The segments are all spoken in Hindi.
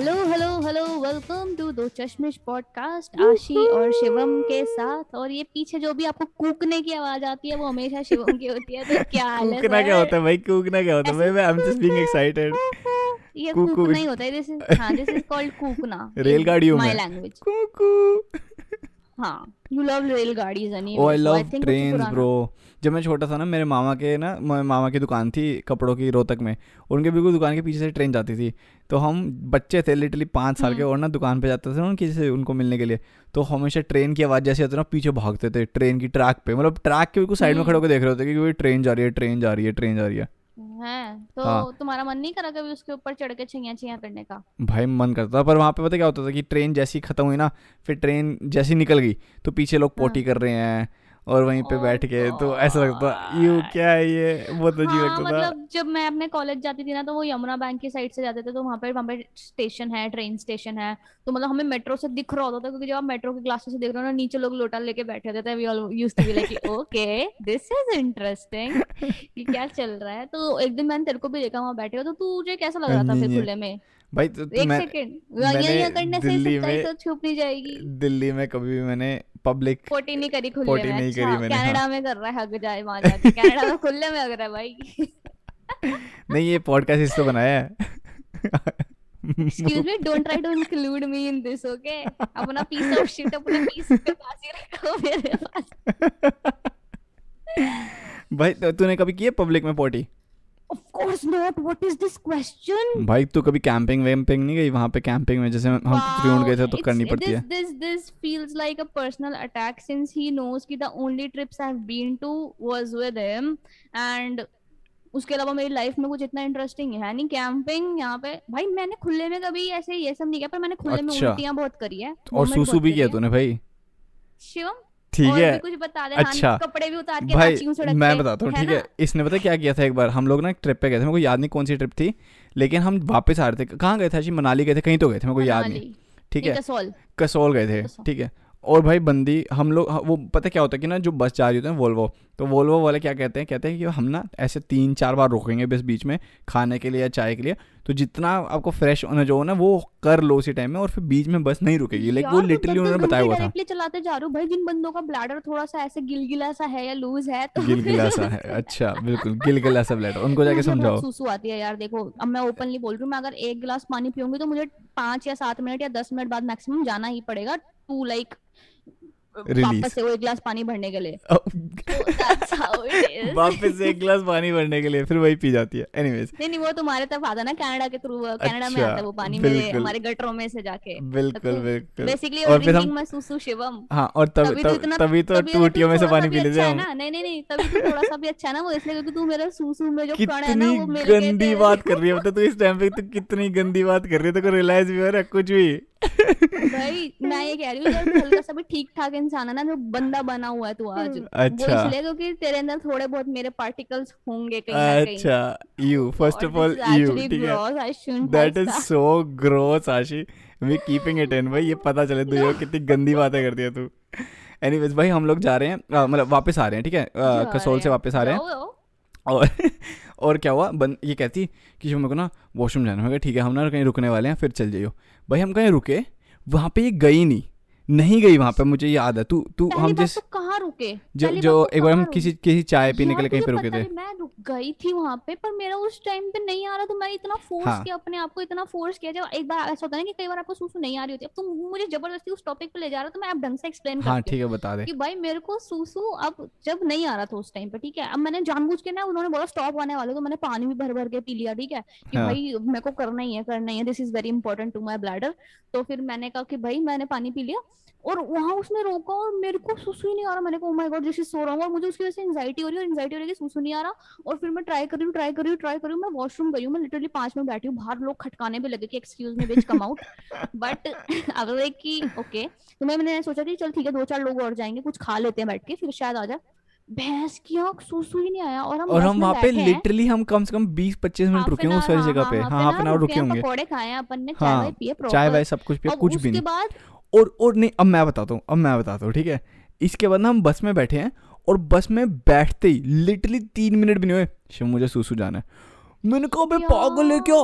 Hello hello hello, welcome to Do Chashmish podcast आशी और शिवम के साथ। और ये पीछे जो भी आपको कूकने की आवाज आती है वो हमेशा शिवम की होती है। तो क्या हाल है? कूकना क्या होता है भाई? कूकना क्या होता है भाई? I am just being excited. ये कूक नहीं होता है, दिस इज, हां दिस इज कॉल्ड कूकना, रेलगाड़ियों में, माय लैंग्वेज कूकू। हां, यू लव रेलगाड़ीज any? I love trains bro. जब मैं छोटा था ना, मेरे मामा के ना, मेरे मामा की दुकान थी कपड़ों की रोहतक में, उनके बिल्कुल दुकान के पीछे से ट्रेन जाती थी। तो हम बच्चे थे लिटरली 5 साल के, और ना दुकान पे जाते थे उनके से उनको मिलने के लिए। तो हमेशा ट्रेन की आवाज़ जैसे होती है ना, पीछे भागते थे ट्रेन की ट्रैक पे, मतलब ट्रैक के बिल्कुल साइड में खड़े होकर देख रहे होते कि ट्रेन जा रही है, ट्रेन जा रही है, ट्रेन जा रही है। तो हाँ। तुम्हारा मन नहीं करा कभी उसके ऊपर चढ़ के छैया छैया करने का? भाई मन करता था, पर वहाँ पे पता क्या होता था कि ट्रेन जैसी खत्म हुई ना, फिर ट्रेन जैसी निकल गई तो पीछे लोग पोटी कर रहे हैं और वहीं पे बैठ के, तो ऐसा लगता यू क्या है ये, बहुत अजीब लगता था। मतलब जब मैं अपने कॉलेज जाती थी ना, तो वो यमुना बैंक की साइड से जाते थे, तो वहाँ पे स्टेशन है, ट्रेन स्टेशन है, तो मतलब हमें मेट्रो से दिख रहा होता था, क्योंकि जब आप मेट्रो के ग्लासेस से देख रहे हो ना, नीचे लोग लोटा लेके बैठे होते थे। We all used to be like okay this is interesting, ये क्या चल रहा है। तो एक दिन मैंने तेरे को भी देखा वहाँ बैठे हो, तो तुझे कैसा लग रहा था फिर खुले में? भाई दिल्ली में कभी भी मैंने पब्लिक पोटी नहीं करी खुले में। अच्छा, कनाडा में कर रहा है, हग जाए वहां जाके, कनाडा में खुले में हग रहा है भाई। नहीं, ये पॉडकास्ट इसको बनाया है। Excuse me, don't try to include me in this, okay? अपना piece of shit अपने piece पे पास ही रखो, मेरे पास। भाई तूने कभी किया पब्लिक में पोटी? Of course not. What is this question? भाई तू कभी कैंपिंग वैम्पिंग नहीं गई? वहाँ पे कैंपिंग में जैसे हम त्रिवेंद्र गए थे तो करनी पड़ती है। This feels like a personal attack since he knows कि the only trips I've been to was with him and उसके अलावा मेरी लाइफ में कुछ इतना इंटरेस्टिंग है नहीं। कैंपिंग यहाँ पे भाई मैंने खुले में कभी ऐसे ये सब नहीं किया, पर मैंने खुले में उल्टियाँ बहुत करी है और सुसु भी किया तूने भाई? शिवम ठीक है, कुछ बता दे। अच्छा, कपड़े भी उतार के भाई मैं बताता हूँ, ठीक है। इसने पता क्या किया था, एक बार हम लोग ना ट्रिप पे गए थे, मेरे को याद नहीं कौन सी ट्रिप थी, लेकिन हम वापस आ रहे थे। कहाँ गए थे जी? मनाली गए थे, कहीं तो गए थे, मेरे को याद नहीं। ठीक है, कसौल गए थे, ठीक है। और भाई बंदी हम लोग, वो पता क्या होता है कि ना जो बस जा रही होती है वोल्वो, तो वोल्वो वाले क्या कहते हैं कि हम ना ऐसे 3-4 बार रोकेंगे बस बीच में खाने के लिए या चाय के लिए, तो जितना आपको फ्रेश होना जो हो ना वो कर लो उसी टाइम में, और फिर बीच में बस नहीं रुकेगी। लाइक वो लिटरली उन्होंने बताया हुआ था। चलाते जा रहे हो भाई, जिन बंदों का ब्लैडर थोड़ा सा ऐसे गिलगिला सा है या लूज है, तो गिलगिला सा है, अच्छा बिल्कुल गिलगिला सा ब्लैडर, उनको जाके समझाओ। सुसु आती है यार, देखो अब मैं ओपनली बोल रही हूँ, मैं अगर 1 गिलास पानी पीऊंगी तो मुझे 5 या 7 मिनट या 10 मिनट बाद मैक्सिमम जाना ही पड़ेगा टू लाइक वापस से वो 1 गिलास पानी भरने के लिए। वापस से 1 गिलास पानी भरने के लिए फिर वही पी जाती है। एनीवेज, नहीं वो तुम्हारे तरफ आता ना कनाडा के थ्रू, कनाडा में आता है वो पानी मेरे हमारे गटरों में से जाके। बिल्कुल बिल्कुल, बेसिकली और फिर हम सुसु शिवम। हां, और तभी तो टूटियों में से पानी पी लेते हैं ना। नहीं, तभी तो थोड़ा सा भी अच्छा ना वो, इसलिए क्योंकि तू मेरा सुसु में जो प्राण है ना वो मेरे गंदी बात कर रही है। बता तू इस टाइम पे तू कितनी गंदी बात कर रही है, तेरे को रियलाइज भी हो रहा है कुछ भी? भाई मैं ये कह रही हूँ, जो हल्का सा भी ठीक ठाक इंसान है ना, जो बंदा बना हुआ है तू आज, अच्छा, वो इसलिए क्योंकि तेरे अंदर थोड़े बहुत मेरे पार्टिकल्स होंगे कहीं ना कहीं। अच्छा, you first of all you, ठीक है, that is so gross Ashi, we keeping it in. भाई ये पता चले तुझे कितनी गंदी बातें करती है तू। एनीवेज भाई हम लोग जा रहे हैं, मतलब वापस आ रहे हैं, ठीक है, कसौल से वापस आ रहे हैं, और क्या हुआ, ये कहती कि शिवम मेरे को ना वॉशरूम जाना होगा, ठीक है हम ना कहीं रुकने वाले हैं, फिर चल जाइयो। भाई हम कहीं रुके, वहाँ पे ये गई नहीं गई वहाँ पे, मुझे याद है। तू हम जिस कहाँ रुके जो एक बार हम किसी चाय पीने के लिए कहीं पे रुके थे, मैं रुक गई थी वहाँ पे, पर मेरा उस टाइम पे नहीं आ रहा, तो मैं इतना फोर्स किया अपने आप को, इतना फोर्स किया। जब एक बार ऐसा होता है ना कि कई बार आपको सुसु नहीं आ रही होती, अब तुम मुझे जबरदस्ती उस टॉपिक पे ले जा रहे हो, तो मैं अब ढंग से एक्सप्लेन करती हूं कि भाई मेरे को सुसु अब जब नहीं आ रहा था उस टाइम पे, ठीक है। अब मैंने जानबूझ के ना, उन्होंने बोला स्टॉप आने वाले, तो मैंने पानी भी भर भर के पी लिया, ठीक है, कि भाई मेरे को करना ही है, this is very important to my bladder. तो फिर मैंने कहा कि भाई मैंने पानी पी लिया, और वहाँ उसने रोका और मेरे को सुसु ही नहीं आ रहा। मैंने कहा ओह माय गॉड जैसे सो रहा हूँ, और मुझे उसकी वजह से एंजाइटी हो रही है कि सुसु नहीं आ रहा। और फिर मैं ट्राई कर रही हूँ, मैं वॉशरूम गई हूँ, मैं लिटरली 5 मिनट बैठी हूँ बाहर, लोग खटकाने भी लगे कि excuse me bitch come out, but अगर कि ओके। तो मैंने सोचा कि चल ठीक है 2-4 लोग और जाएंगे, कुछ खा लेते हैं बैठ के, फिर शायद आ जाए। भैंस की आँख सुसु ही नहीं आया, और हम वहाँ पे लिटरली हम कम से कम 20-25 मिनट रुके उस सारी जगह पे। हाँ, हाफ एन आवर रुके होंगे, पकौड़े खाए अपन ने, चाय पिए, चाय वाय सब कुछ पिया, कुछ भी नहीं। और नहीं, अब मैं बताता हूँ, ठीक है। इसके बाद ना हम बस में बैठे हैं, और बस में बैठते ही लिटरली 3 मिनट भी नहीं हुए, शिव मुझे सुसु जाना है। मैंने कहा अबे पागल है क्या,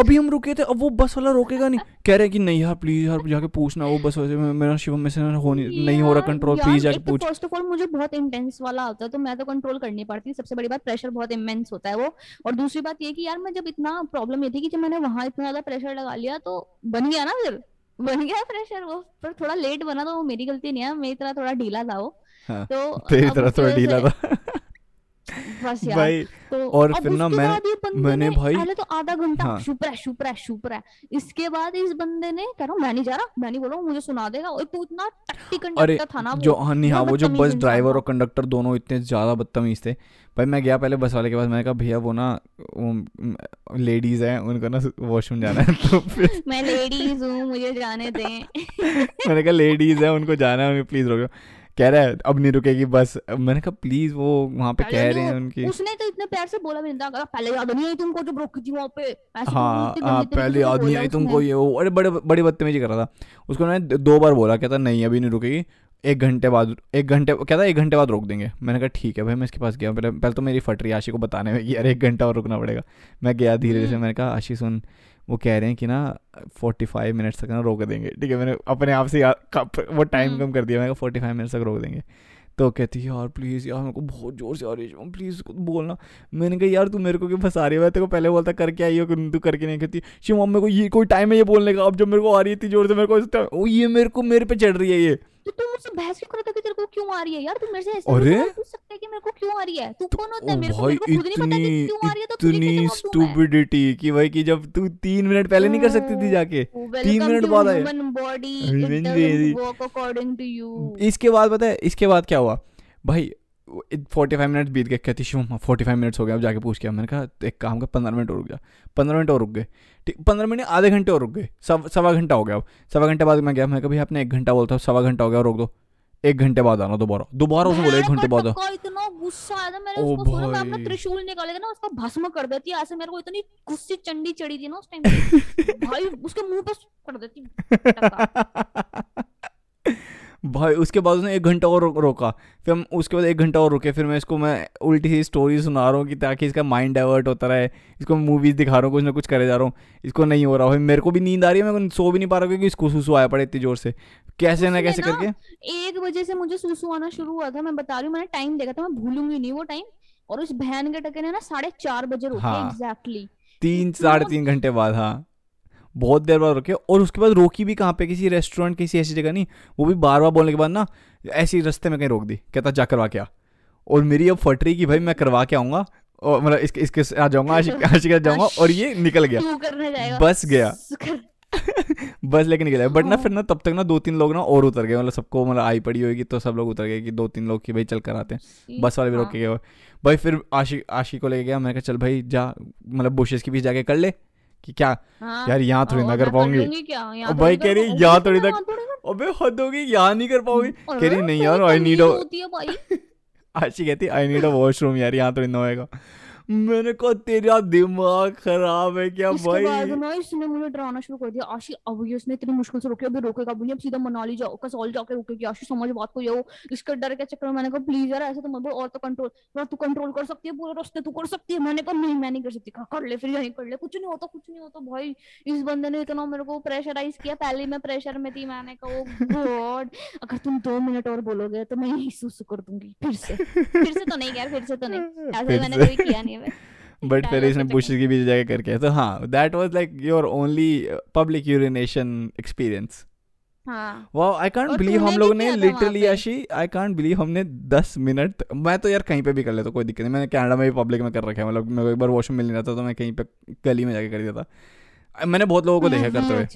अभी हम रुके थे, अब वो बस वाला रोकेगा नहीं। कह रहे कि नहीं यार प्लीज यार जाके पूछना वो बस वाले, मेरा शिवम में से नहीं हो रहा कंट्रोल, प्लीज जाके पूछ। फर्स्ट ऑफ ऑल मुझे बहुत इंटेंस वाला आता है तो मैं तो कंट्रोल कर नहीं पाती, सबसे बड़ी बात प्रेशर बहुत इमेंस होता है वो। और दूसरी बात ये कि यार मैं जब इतना प्रॉब्लम ये थी कि जब मैंने वहां इतना ज्यादा प्रेशर लगा लिया तो बन गया ना, फिर बन गया प्रेशर वो, पर थोड़ा लेट बना तो वो मेरी गलती नहीं है, मेरी तरह थोड़ा ढीला था वो। तो तेरी तरह थोड़ा ढीला था भाई। तो और फिर ना मैंने भाई पहले तो आधा घंटा शुपरा इसके बाद इस बंदे ने कह रहा मैं नहीं जा रहा, मैं नहीं बोला मुझे सुना देगा। और इतना टट्टी कंडक्टर था ना जो, हाँ नहीं हाँ वो जो बस ड्राइवर और कंडक्टर दोनों इतने ज्यादा बदतमीज थे भाई। मैं गया पहले बस वाले के पास, मैंने कहा भैया वो ना लेडीज हैं उनको ना वॉशरूम जाना है, तो फिर मैं लेडीज हूँ मुझे जाने दें, मैंने कहा लेडीज है उनको जाना है प्लीज रोको। कह रहा है अब नहीं रुकेगी बस, मैंने कहा प्लीज वो वहाँ पे कह रहे हैं उनकी। उसने तो इतने प्यार से बोला भी नहीं था, पहले याद नहीं आई तुमको जब रोकी थी वहाँ पे, हाँ पहले याद नहीं आई तुमको ये वो, अरे बड़े बड़ी बदतमीजी कर रहा था। उसको मैंने 2 बार बोला, कहता नहीं अभी नहीं रुकेगी, 1 घंटे बाद, 1 घंटे कहता 1 घंटे बाद रोक देंगे। मैंने कहा ठीक है भाई। मैं इसके पास गया, पहले तो मेरी फट रही आशी को बताने में कि अरे 1 घंटा और रुकना पड़ेगा। मैं गया धीरे से, मैंने कहा आशी सुन वो कह रहे हैं कि ना 45 मिनट्स तक ना रोक देंगे, ठीक है। मैंने अपने आप से वो टाइम कम कर दिया, मैंने कहा 45 मिनट्स तक रोक देंगे। तो कहती है यार प्लीज़ यार मेरे को बहुत जोर से आ रही है, प्लीज़ बोलना। मैंने कहा यार तू मेरे को क्यों फंसा रही है, तेरे को पहले बोलता करके आई हो तू करके नहीं। कहती शिवम मेरे को ये कोई टाइम है ये बोलने का, अब जब मेरे को आ रही है इतनी जोर से मेरे को ये मेरे पे चढ़ रही है ये। तो तुम मुझसे बहस क्यों कर रहा था कि तेरे को क्यों आ रही है यार, तू मेरे से ऐसे पूछ सकता है कि मेरे को क्यों आ रही है, तू कौन होता है, मेरे को खुद नहीं पता कि क्यों आ रही है। तो इतनी स्टूपिडिटी कि भाई कि जब तू 3 मिनट पहले नहीं कर सकती थी जाके 3 मिनट बाद आए। इसके बाद पता है इसके बाद क्या हुआ भाई, 45 मिनट बीत गए। कहती शिवम 45 मिनट्स हो गए अब जाके पूछ के। मैंने कहा एक काम कर 15 मिनट और रुक जा। 15 मिनट और रुक गए, ठीक 15 मिनट आधे घंटे और रुक गए, सवा घंटा हो गया। अब सवा घंटे बाद मैं गया, मैंने कहा भाई आपने 1 घंटा बोलता, सवा घंटा हो गया रोक दो, 1 घंटे बाद आना दोबारा उसने बोला 1 घंटे बाद। इतना गुस्सा आया था मैंने उसको बोला मैं अपना त्रिशूल निकालेगा ना उसका भस्म कर देती है ऐसे। मेरे को इतनी गुस्से चंडी चढ़ी थी ना उस टाइम भाई, उसके मुंह पे कर देती भाई। उसके बाद उसने 1 घंटा और रोका, फिर हम उसके बाद 1 घंटा और रुके। फिर मैं उल्टी सी स्टोरी सुना रहा हूँ कि ताकि इसका माइंड डाइवर्ट होता रहे, इसको मूवीज़ दिखा रहा हूँ, कुछ ना कुछ करे जा रहा हूँ, इसको नहीं हो रहा है। मेरे को भी नींद आ रही है, मैं सो भी नहीं पा रहा क्योंकि इसको सूसू आया पड़े इतनी जोर से, कैसे ना कैसे करके। 1 बजे से मुझे सूसू आना शुरू हुआ था, मैं बता रही हूँ। मैंने टाइम देखा था, मैं भूलूंगी नहीं वो टाइम। और उस बहन के टके ने ना 4:30 बजे रुके, एग्जैक्टली 3-3.5 घंटे बाद, हाँ बहुत देर बाद रुके। और उसके बाद रोकी भी कहाँ पे, किसी रेस्टोरेंट किसी ऐसी जगह नहीं, वो भी 12 बार बोलने के बाद ना ऐसे रास्ते में कहीं रोक दी। कहता जा करवा के आ, और मेरी अब फट रही कि भाई मैं करवा के आऊँगा और मतलब इसके आ जाऊँगा, आशिका जाऊँगा, और ये निकल गया बस गया बस लेके निकल गया। बट ना फिर ना तब तक ना 2-3 लोग ना और उतर गए, मतलब सबको मतलब आई पड़ी होगी तो सब लोग उतर गए कि 2-3 लोग की भाई चल कर आते हैं। बस वाले भी रोके गए भाई। फिर आशी को लेके गया, मैंने कहा चल भाई जा मतलब बुशेस के बीच जाके कर ले कि क्या हाँ, यार यहाँ थोड़ी ना कर पाऊंगी। भाई कह रही यहाँ थोड़ी ना, अबे हद होगी यहाँ नहीं कर पाऊंगी। कह रही नहीं यार आई नीड आशी कहती आई नीड अ वॉशरूम यार यहाँ थोड़ी ना होएगा। मैंने कहा तेरा दिमाग खराब है क्या भाई। इसने मुझे डराना शुरू कर दिया, आशी अब ये उसने इतनी मुश्किल से रोके, अभी रोकेगा भी नहीं, अब सीधा मनाली जाओ कसौल जाके रोकेगी। आशी समझ बात को, ये हो इसके डर के चक्कर में मैंने कहा प्लीज यार ऐसे तो मत बोल, और तो कंट्रोल तू कंट्रोल कर सकती है पूरे रास्ते, तू कर सकती है। मैंने कहा नहीं मैं नहीं कर सकती, कर ले फिर यहीं कर ले, कुछ नहीं होता कुछ नहीं होता। भाई इस बंदे ने इतना मेरे को प्रेशराइज किया, पहले मैं प्रेशर में थी। मैंने कहा ओ गॉड अगर तुम 2 मिनट और बोलोगे तो मैं यही सूसू कर दूंगी फिर से तो नहीं यार फिर से तो नहीं, ऐसा मैंने कभी किया नहीं। बट फिर इसने बुशेस के बीच जाके करके, तो हाँ that was like your only public urination experience. हाँ वाओ आई कांट बिलीव हम लोगों ने literally Ashi I can't believe हमने 10 मिनट। मैं तो यार कहीं पे भी कर लेता तो कोई दिक्कत नहीं, मैंने कनाडा में भी पब्लिक में कर रखा है, मतलब मेरे को एक बार वॉशरूम मिल नहीं रहा था तो मैं कहीं पे गली में जाके कर देता। मैंने बहुत लोगों को देखा करते हुए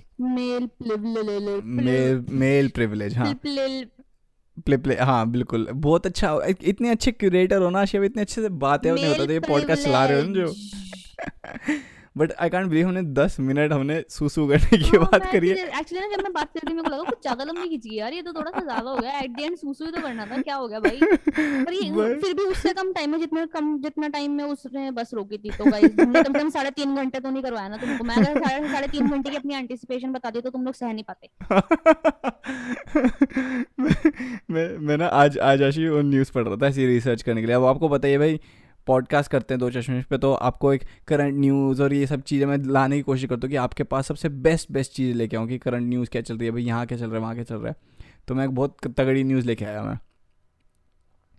मेल प्रिविलेज, हाँ प्ले हाँ बिल्कुल। बहुत अच्छा, इतने अच्छे क्यूरेटर होना चाहिए, इतने अच्छे से बातें नहीं होता था ये पॉडकास्ट चला रहे हो जो बट आई कांट बिलीव हमने 10 मिनट हमने सूसू करने की बात करी है। एक्चुअली ना जब मैं बात कर रही हूं मेरे को लगा कुछ ज्यादा लंबी खींच गई यार, ये तो थोड़ा सा ज्यादा हो गया, एट द एंड सूसू ही तो करना था, क्या हो गया भाई। पर ये फिर भी उससे कम टाइम में जितना टाइम में उसने बस रोकी थी, तो गाइस तुमने कम से कम 3.5 घंटे तो नहीं करवाया ना तुमको। मैं अगर 3.5 घंटे की अपनी एंटीसिपेशन बता दी तो तुम लोग सह नहीं पाते। मैं ना आज आशी न्यूज़ पढ़ रहा था ऐसी रिसर्च करने के लिए। अब आपको बताइए भाई पॉडकास्ट करते हैं दो चश्मे पे, तो आपको एक करंट न्यूज़ और ये सब चीज़ें मैं लाने की कोशिश करता हूँ कि आपके पास सबसे बेस्ट चीज़ लेके आऊँ कि करंट न्यूज़ क्या चल रही है, भाई यहाँ क्या चल रहा है, वहाँ क्या चल रहा है। तो मैं एक बहुत तगड़ी न्यूज़ लेके आया मैं।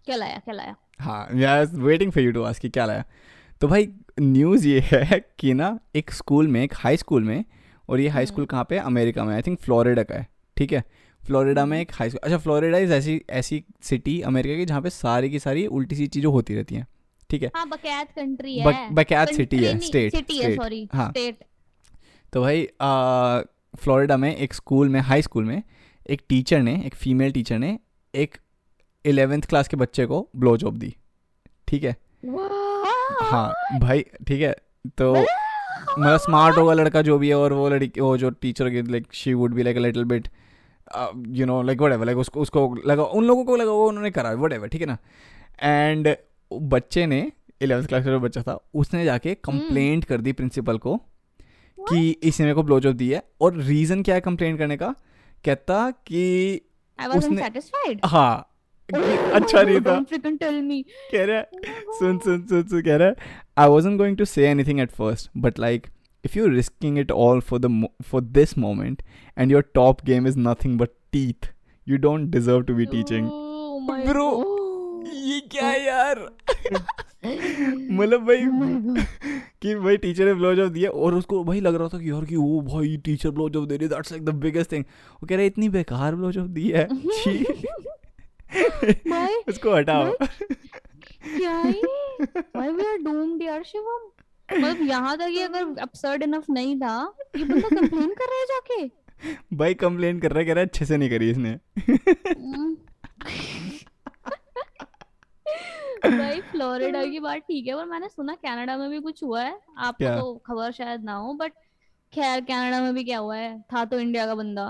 क्या लाया? हाँ, I was waiting for you to ask कि क्या लाया। तो भाई न्यूज़ ये है कि ना एक स्कूल में, एक हाई स्कूल में, और ये हाई स्कूल कहाँ पे, अमेरिका में, आई थिंक फ्लोरिडा का है, ठीक है, फ्लोरिडा में एक हाई स्कूल। अच्छा, फ्लोरिडा इज़ ऐसी सिटी अमेरिका की जहाँ पे सारी की सारी उल्टी सी चीज़ें होती रहती हैं, ठीक है। हाँ, बकैत कंट्री है, बकैत सिटी है, स्टेट, सॉरी स्टेट। तो भाई फ्लोरिडा में एक स्कूल में, हाई स्कूल में, एक टीचर ने, एक फीमेल टीचर ने एक 11th क्लास के बच्चे को ब्लो जॉब दी, ठीक है। हाँ भाई, ठीक है। तो मतलब स्मार्ट होगा लड़का जो भी है, और वो लड़की, वो जो टीचर की, like she would be like a little bit you know like whatever, like उसको लगा, उन लोगों को लगा वो उन्होंने करा व्हाटएवर, ठीक है ना। एंड बच्चे ने, 11th क्लास का जो बच्चा था, उसने जाके कंप्लेंट कर दी प्रिंसिपल को कि इसने मेरे को ब्लो जॉब दी है। और रीज़न क्या है कंप्लेंट करने का, कहता कि हाँ अच्छा नहीं था, कह रहा है सुन कह रहा है, I wasn't going to say anything at first, but like if you risking it all for this moment and your top game is nothing but teeth, you don't deserve to be teaching. Bro ये क्या यार, मतलब भाई कि भाई टीचर ने ब्लो जॉब दिया और उसको भाई लग रहा था कि यार कि वो भाई टीचर ब्लो जॉब दे रही, that's like the biggest thing. वो कह रहा है इतनी बेकार ब्लो जॉब दी है, उसको हटाओ। क्या भाई, वी आर डूम्ड यार शिवम। मतलब यहाँ तक ये अगर अब्सर्ड इनफ नहीं था, ये बंदा कंप्लेन कर रहा है जाके, भाई कंप्लेन कर रहा है, कह रहा है अच्छे से नहीं करी इसने। भाई फ्लोरिडा की बात ठीक है, पर मैंने सुना कनाडा में भी कुछ हुआ है, आपको तो खबर शायद ना हो, बट खैर कनाडा में भी क्या हुआ है, था तो इंडिया का बंदा,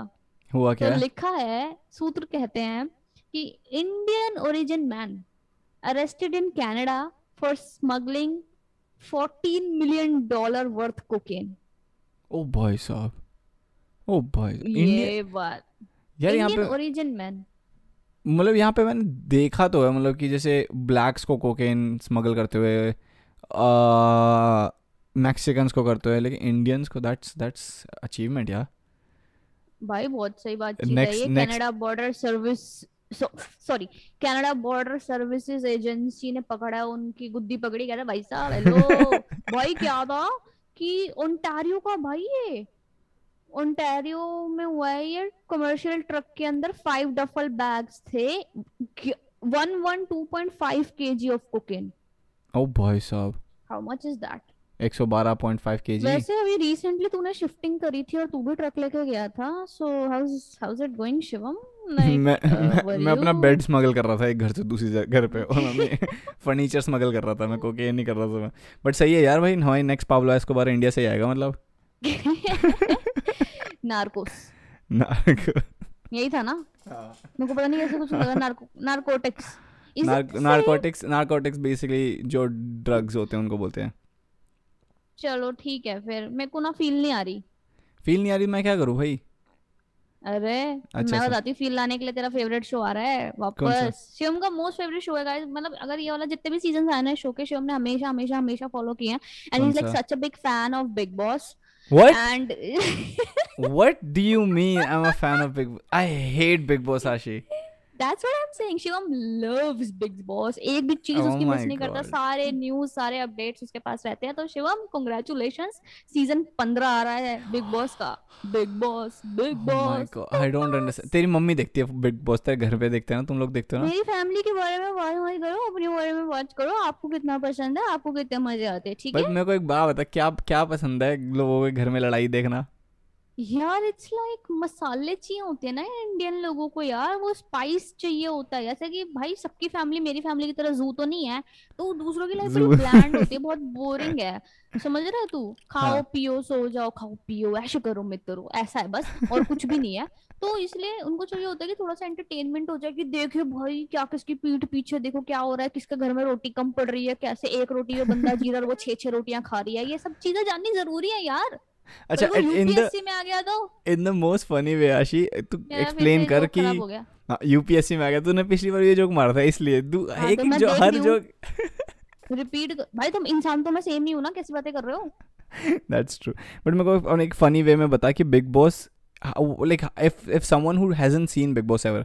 हुआ क्या, तो लिखा है, सूत्र कहते हैं कि Indian origin man arrested in Canada for smuggling $14 million worth cocaine. ओ भाई साहब, ओ भाई, ये बात यार, यहाँ पे ओरिजिन मैन, मतलब यहाँ पे मैंने देखा तो है, मतलब कि जैसे ब्लैक्स को कोकेन स्मगल करते हुए, मैक्सिकन्स को करते हुए, लेकिन इंडियंस को दैट्स अचीवमेंट यार। भाई बहुत सही बात है ये। कनाडा बॉर्डर सर्विसेज एजेंसी ने पकड़ा, उनकी गुद्दी पकड़ी, कह रहा भाई साहब हेलो। भाई क्या था कि ओंटारियो का, भाई ये ओंटारियो में हुआ है ये, कमर्शियल ट्रक के अंदर 5 डफल बैग्स थे, 112.5 kg ऑफ कोकेन। ओ भाई साहब, how much is that? 112.5 kg। वैसे अभी रिसेंटली तूने शिफ्टिंग करी थी और तू भी ट्रक लेके गया था, so how's it going Shivam? मैं अपना बेड स्मगल कर रहा था एक घर से दूसरी घर पे, और मैं फर्नीचर स्मगल कर रहा था, मैं कोकेन नहीं कर रहा था मैं। बट सही है यार भाई, हमारी नेक्स्ट पाब्लो एस्कोबार इंडिया से आएगा, मतलब नार्कोस यही था ना, मेरे को पता नहीं कैसे कुछ लगा, नार्कोटिक्स बेसिकली जो ड्रग्स होते हैं उनको बोलते हैं। चलो ठीक है, फिर मेरे को ना फील नहीं आ रही, मैं क्या करूँ भाई? अरे अच्छा, मैं बताती हूँ फील लाने के लिए, तेरा फेवरेट शो आ रहा है वापस। शिवम का मोस्ट फेवरेट शो है गाइस, मतलब अगर ये वाला जितने भी सीजन आए ना शो के, शिवम ने हमेशा हमेशा हमेशा फॉलो किए हैं, and he is like such a big fan of big Boss. What? And what do you mean I'm a fan of Big Boss? I hate Big Boss, Ashi. That's what I'm saying. Shivam loves Big Boss. एक भी चीज उसकी मिस नहीं करता, सारे न्यूज, सारे अपडेट्स उसके पास रहते हैं। तो शिवम congratulations, सीजन 15 आ रहा है Big Boss का। Big Boss. I don't understand. तेरी मम्मी देखती है Big Boss, तेरे घर पे देखते हैं ना, तुम लोग देखते हो ना? मेरी फैमिली के बारे में बात मत करो, अपने बारे में बात करो। आपको कितना पसंद है, आपको कितने मजे आते हैं, ठीक है? बट मेरे को एक बात बता, क्या पसंद है लोगों के घर में लड़ाई देखना? यार इट्स लाइक मसाले चाहिए होते हैं ना इंडियन लोगों को यार, वो स्पाइस चाहिए होता है। जैसे कि भाई सबकी फैमिली मेरी फैमिली की तरह जू तो नहीं है, तो दूसरों की लाइफ बड़ी ब्लैंड होती है, बहुत बोरिंग है, समझ रहा है तू? खाओ हाँ। पियो सो जाओ, खाओ पियो ऐश करो मित्रो, ऐसा है बस, और कुछ भी नहीं है। तो इसलिए उनको चाहिए होता है कि थोड़ा सा एंटरटेनमेंट हो जाए, कि देखो भाई क्या किसकी पीठ पीछे, देखो क्या हो रहा है, किसके घर में रोटी कम पड़ रही है, कैसे एक रोटी पे बंदा जी रहा है, वो 6 रोटियां खा रही है। ये सब चीजें जाननी जरूरी है यार। अच्छा, यूपीएससी में आ गया तो in the most funny way Ashi, तू एक्सप्लेन कर कि यूपीएससी में आ गया, तूने पिछली बार ये जोक मारा था इसलिए, एक जो हर जोक रिपीट भाई तुम इंसान तो मैं सेम नहीं हूं ना, कैसी बातें कर रहे हो? दैट्स ट्रू, बट मेरे को एक फनी वे में बता कि big boss like if someone who hasn't seen big boss ever,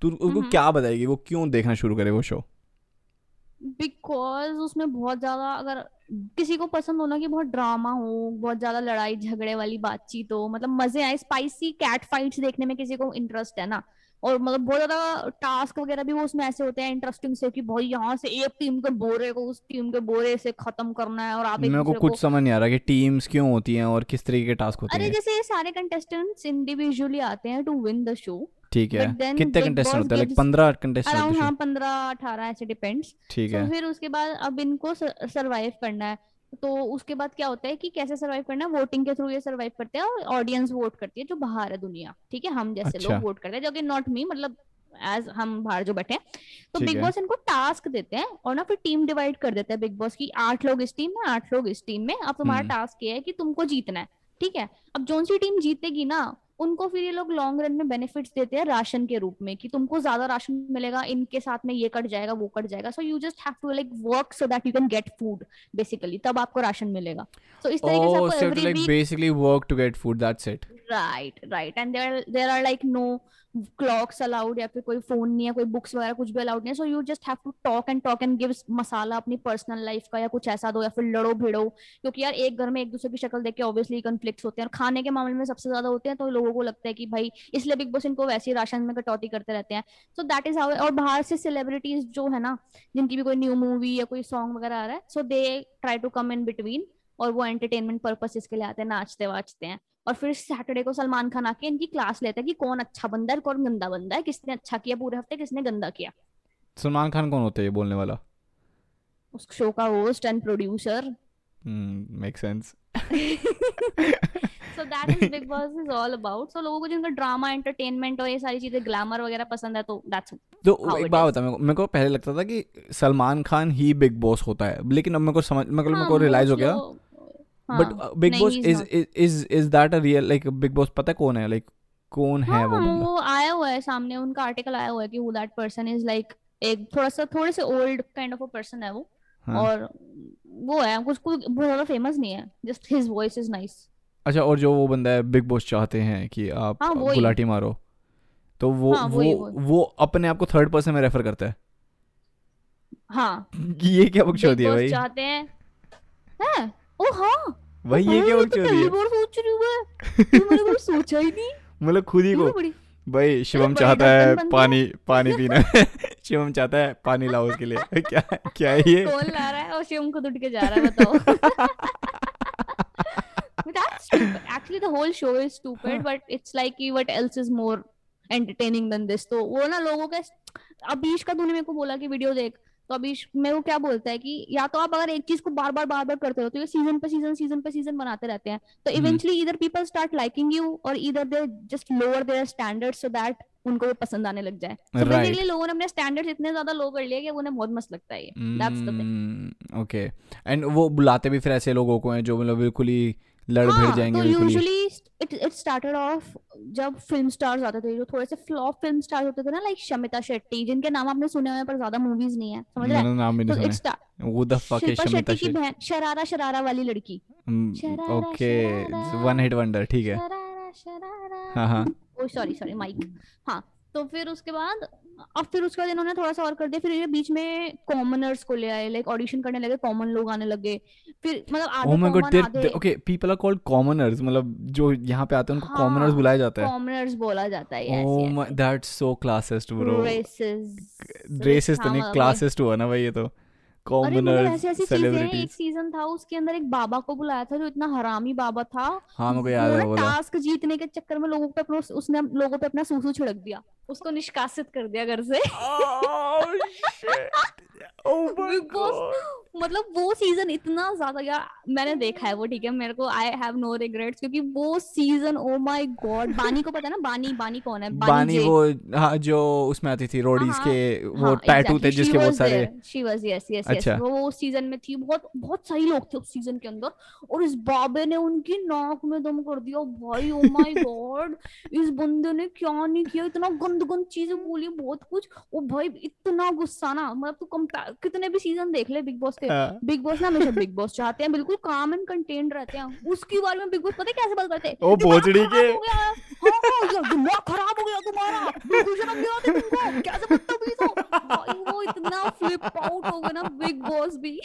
तू उसको क्या बताएगी वो क्यों देखना शुरू करे वो शो? बिकॉज उसमें बहुत ज्यादा अगर किसी को पसंद होना कि बहुत ड्रामा हो, बहुत ज्यादा लड़ाई झगड़े वाली बातचीत हो, मतलब मजे आए, स्पाइसी कैट फाइट्स देखने में किसी को इंटरेस्ट है ना, और मतलब बहुत ज्यादा टास्क वगैरह भी वो उसमें ऐसे होते हैं इंटरेस्टिंग से कि भाई यहाँ से एक टीम के बोरे को उस टीम के बोरे से खत्म करना है और आप मेरे को कुछ समझ नहीं आ रहा कि टीम्स क्यों होती हैं और किस तरीके के टास्क होते हैं। अरे जैसे ये सारे कंटेस्टेंट्स इंडिविजुअली आते हैं टू विन द शो, ठीक है? कितने कंटेस्टेंट होते हैं? लाइक 15 कंटेस्टेंट होते हैं। हां 15-18 ऐसे डिपेंड्स, ठीक है? तो फिर उसके बाद अब इनको सरवाइव करना है, तो उसके बाद क्या होता है कि कैसे सरवाइव करना है, वोटिंग के थ्रू ये सरवाइव करते हैं और ऑडियंस वोट करती है जो बाहर है दुनिया, ठीक है? हम जैसे लोग वोट करते हैं, जो कि नॉट मी, मतलब एज हम बाहर जो बैठे हैं। तो बिग बॉस इनको टास्क देते हैं और ना फिर टीम डिवाइड कर देता है बिग बॉस की 8 लोग इस टीम में, 8 लोग इस टीम में। अब तुम्हारा टास्क ये है कि तुमको जीतना है, ठीक है? अब जो सी टीम जीतेगी ना उनको फिर ये लोग लॉन्ग रन में बेनिफिट्स देते हैं राशन के रूप में कि तुमको ज्यादा राशन मिलेगा, इनके साथ में ये कट जाएगा वो कट जाएगा, so you just have to like work so that you can get food basically, तब आपको राशन मिलेगा। सो इस तरीके से आपको every week basically work to get food, that's it, right? Right, and there are like no clocks allowed, या फिर कोई फोन नहीं है, कोई बुक्स वगैरह कुछ भी अलाउड नहीं है, so you just have to talk and give masala अपनी पर्सनल लाइफ का या कुछ ऐसा दो, या फिर लड़ो भिड़ो, क्योंकि यार एक घर में एक दूसरे की शक्ल देख के ऑब्वियसली कॉन्फ्लिक्ट्स होते हैं और खाने के मामले में सबसे ज्यादा होते हैं, तो लोगों को लगता है कि भाई इसलिए बिग बॉस इनको वैसे ही राशन में कटौती करते रहते हैं। So that is how. और बाहर से सेलिब्रिटीज जो है ना, जिनकी भी कोई न्यू मूवी या कोई सॉन्ग वगैरह आ रहा है, so they try to come in between, और वो एंटरटेनमेंट पर्पसेस के लिए आते हैं, नाचते वाचते हैं, और फिर सैटरडे को सलमान खान आके इनकी क्लास लेता है कि कौन अच्छा बंदा है कौन गंदा बंदा है, किसने अच्छा किया पूरे हफ्ते, किसने गंदा किया। सलमान खान कौन होते हैं बोलने वाला? उस शो का host and producer. Make sense. So that is Big Boss is all about. So लोगों को जिनका ड्रामा एंटरटेनमेंट और ये सारी चीजें ग्लैमर वगैरह पसंद है, तो that's how it is. मेरे को पहले लगता था कि सलमान खान ही बिग बॉस होता है, लेकिन अब मेरे को रियलाइज हो गया but big boss is that a real, like big boss पता है कौन है, लाइक कौन है वो आया हुआ है सामने, उनका आर्टिकल आया हुआ है कि who that person is, like एक थोड़े से old kind of a person है वो, और वो है कुछ बहुत ज्यादा फेमस नहीं है, just his voice is nice. अच्छा, और जो वो बंदा है बिग बॉस चाहते हैं कि आप गुलाटी मारो, तो वो अपने आप को थर्ड पर्सन में रेफर करता है। हाँ, ये क्या बकचोदी दिया भाई, चाहते हैं ओ हाँ भाई ये क्या बकचोदी है, सोच रही हूं मैं, मैंने कुछ सोचा ही नहीं, मतलब खुद ही को भाई शिवम चाहता है पानी पीना, शिवम चाहता है पानी लाओ उसके लिए, क्या क्या है ये, कौन ला रहा है और शिवम खुद उठ के जा रहा है, बताओ। That's stupid. Actually, the whole show is stupid, but it's like what else is more entertaining than this? तो वो ना लोगों के अबीश का तूने मेरे को बोला कि वीडियो देख, तो अबीश मेरे को क्या बोलता है कि या तो आप अगर एक चीज को बार बार करते हो तो ये सीजन पे सीजन बनाते रहते हैं, तो इवेंचुअली इधर पीपल स्टार्ट लाइकिंग यू और इधर they just lower their standards so that उनको भी पसंद आने लग जाए। तो बेसिकली लोगों ने अपने स्टैंडर्ड्स इतने ज्यादा लो कर लिए कि उन्हें बहुत मस्त लगता है ये। That's the thing. Okay. And वो बुलाते भी फिर ऐसे लोगों को हैं जो मतलब बिल्कुल ही लड़ भिड़ जाएंगे। तो usually it started off जब फिल्म स्टार्स आते थे, जो थोड़े से फ्लॉप फिल्म स्टार्स होते थे ना, लाइक शमिता शेट्टी, जिनके नाम आपने सुने हुए हैं पर ज्यादा मूवीज नहीं है, समझ रहे हैं? नाम नहीं सुने। वो द फक है शमिता शेट्टी की बहन, शरारा वाली लड़की। ओके, वन हिट वंडर, ठीक है। Sorry mic. हाँ, तो फिर उसके बाद इन्होंने थोड़ा सा और कर दिया, फिर ये बीच में कॉमनर्स को ले आए, लाइक ऑडिशन करने लगे, कॉमन लोग आने लगे, फिर मतलब आधे okay people are called commoners, मतलब जो यहाँ पे आते हैं उनको कॉमनर्स बुलाया जाता है, कॉमनर्स बोला जाता है। Oh my that's so classist bro, racist तो नहीं क्लासिस्ट हुआ ना भाई ये तो। एक सीजन था उसके अंदर एक बाबा को बुलाया था जो इतना हरामी बाबा था, टास्क जीतने के चक्कर में लोगों पे अपना सूसू छिड़क दिया, उसको निष्कासित कर दिया घर से। मतलब वो सीजन इतना ज्यादा, यार मैंने देखा है वो, ठीक है, मेरे को आई हैव नो रिग्रेट्स, क्योंकि वो सीजन ओ माय गॉड। बानी को पता है ना, बानी कौन है? बानी वो हाँ जो उसमें आती थी रोडीज के, वो टैटू थे जिसके बहुत सारे, शी वाज यस वो सीजन में थी, बहुत सही लोग थे उस सीजन के अंदर, और इस बाबे ने उनकी नाक में दम कर दिया भाई। ओ माय गॉड, इस बंदे ने क्या नहीं किया, इतना गंद चीजें बोली, बहुत कुछ, ओ भाई इतना गुस्सा ना, मतलब तू कितने भी सीजन देख ले बिग बॉस थे। बिग बॉस ना हमेशा बिग बॉस चाहते हैं, बिल्कुल काम एंड कंटेंड रहते हैं। उसकी बारे में बिग बॉस पता है कैसे बात करते हैं, भोसड़ी के दिमाग खराब हो गया तुम्हारा, बिल्कुल जवाब नहीं आते तुमको, कैसे बदतमीज हो। वो इतना फ्लिप आउट हो गया ना बिग बॉस भी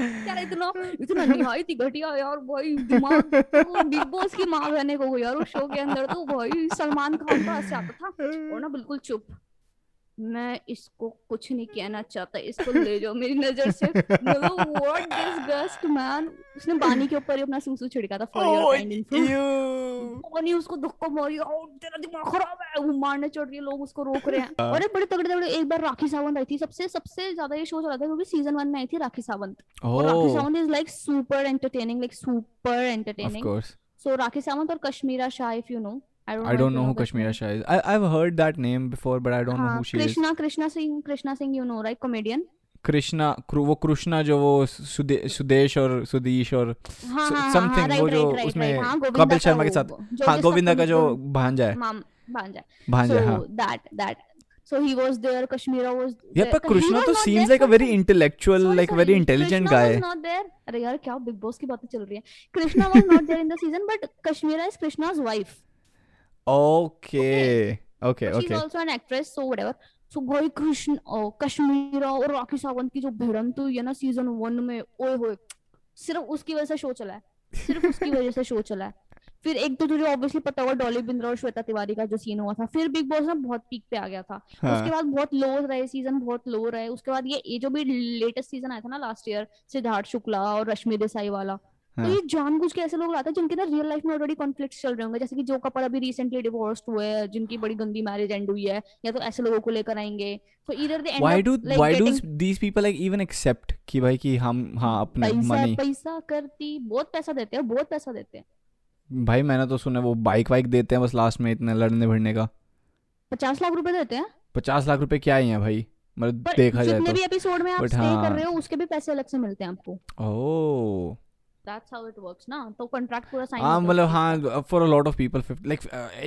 यार, इतना इतना निहायत ही घटिया यार भाई, दिमाग वो बिग बॉस की माँ बहने को यार। उस शो के अंदर तो भाई सलमान खान का ऐसा था और ना बिल्कुल चुप, मैं इसको कुछ नहीं कहना चाहता, इसको ले जाओ मेरी नजर से, मतलब व्हाट डिसगस्ट मैन। उसने पानी के ऊपर ही अपना सूसू छिड़का था फॉर योर काइंडिंग फ्रूट, पानी उसको धक्का मारिया, तेरा दिमाग खराब है, वो मारने चढ़ रही है, लोग उसको रोक रहे हैं। और बड़े तगड़े एक बार राखी सावंत आई थी, सबसे ज्यादा ये शो चला था क्योंकि सीजन 1 में आई थी राखी सावंत। और Rakhi Sawant is like super entertaining, like super entertaining. So Rakhi Sawant और Kashmira Shah, if you know, I don't know who Kashmira Shah is. I've heard that name before, but I don't know who she is. Krishna Singh, you know, right? Comedian. Krishna जो वो सुदेश और सुदीश और something वो जो उसमें कपिल शर्मा के साथ, हाँ गोविंदा का जो भांजा है, so that. So he was there, Kashmira was there. Yeah, but Krishna तो seems like a very intellectual, like very intelligent guy. Krishna was not there. अरे यार क्या Big Boss की बातें चल रही हैं। Krishna was not there in the season, but Kashmira is Krishna's wife. Okay. She's also an actress, so whatever. So भाई कृष्ण, कश्मीरा और राखी सावंत की जो भिड़ंत हुई है ना सीजन 1 में, ओए होए, सिर्फ उसकी वजह से शो चला है। फिर एक तो तुझे ऑब्वियसली पता होगा डॉली बिंद्रा और श्वेता तिवारी का जो सीन हुआ था, फिर बिग बॉस ना बहुत पीक पे आ गया था। उसके बाद बहुत लो रहे सीजन। उसके बाद ये जो भी लेटेस्ट सीजन आया था ना लास्ट ईयर, सिद्धार्थ शुक्ला और रश्मि देसाई वाला, तो ये जानबूझ के ऐसे लोग लाते हैं जिनके ना रियल लाइफ में ऑलरेडी कॉन्फ्लिक्ट्स चल रहे होंगे, जैसे कि जो कपल अभी रिसेंटली डिवोर्स्ड हुए हैं, जिनकी बड़ी गंदी मैरिज एंड हुई है, या तो ऐसे लोगों को लेकर आएंगे। So either they end up why do these people like even accept कि भाई कि हम हां अपना मनी पैसा करती बहुत पैसा देते हैं। भाई मैंने तो सुना वो बाइक वाइक देते हैं बस लास्ट में, इतने लड़ने भिड़ने का। 50 लाख रुपए देते हैं। 50 लाख रुपए क्या ही है भाई, मतलब देखा जाए तो जितने भी एपिसोड में आप स्टे कर रहे हो उसके भी पैसे अलग से मिलते हैं आपको। ओह That's how it works ना, तो contract पूरा sign होता है। मतलब हाँ, for a lot of people, like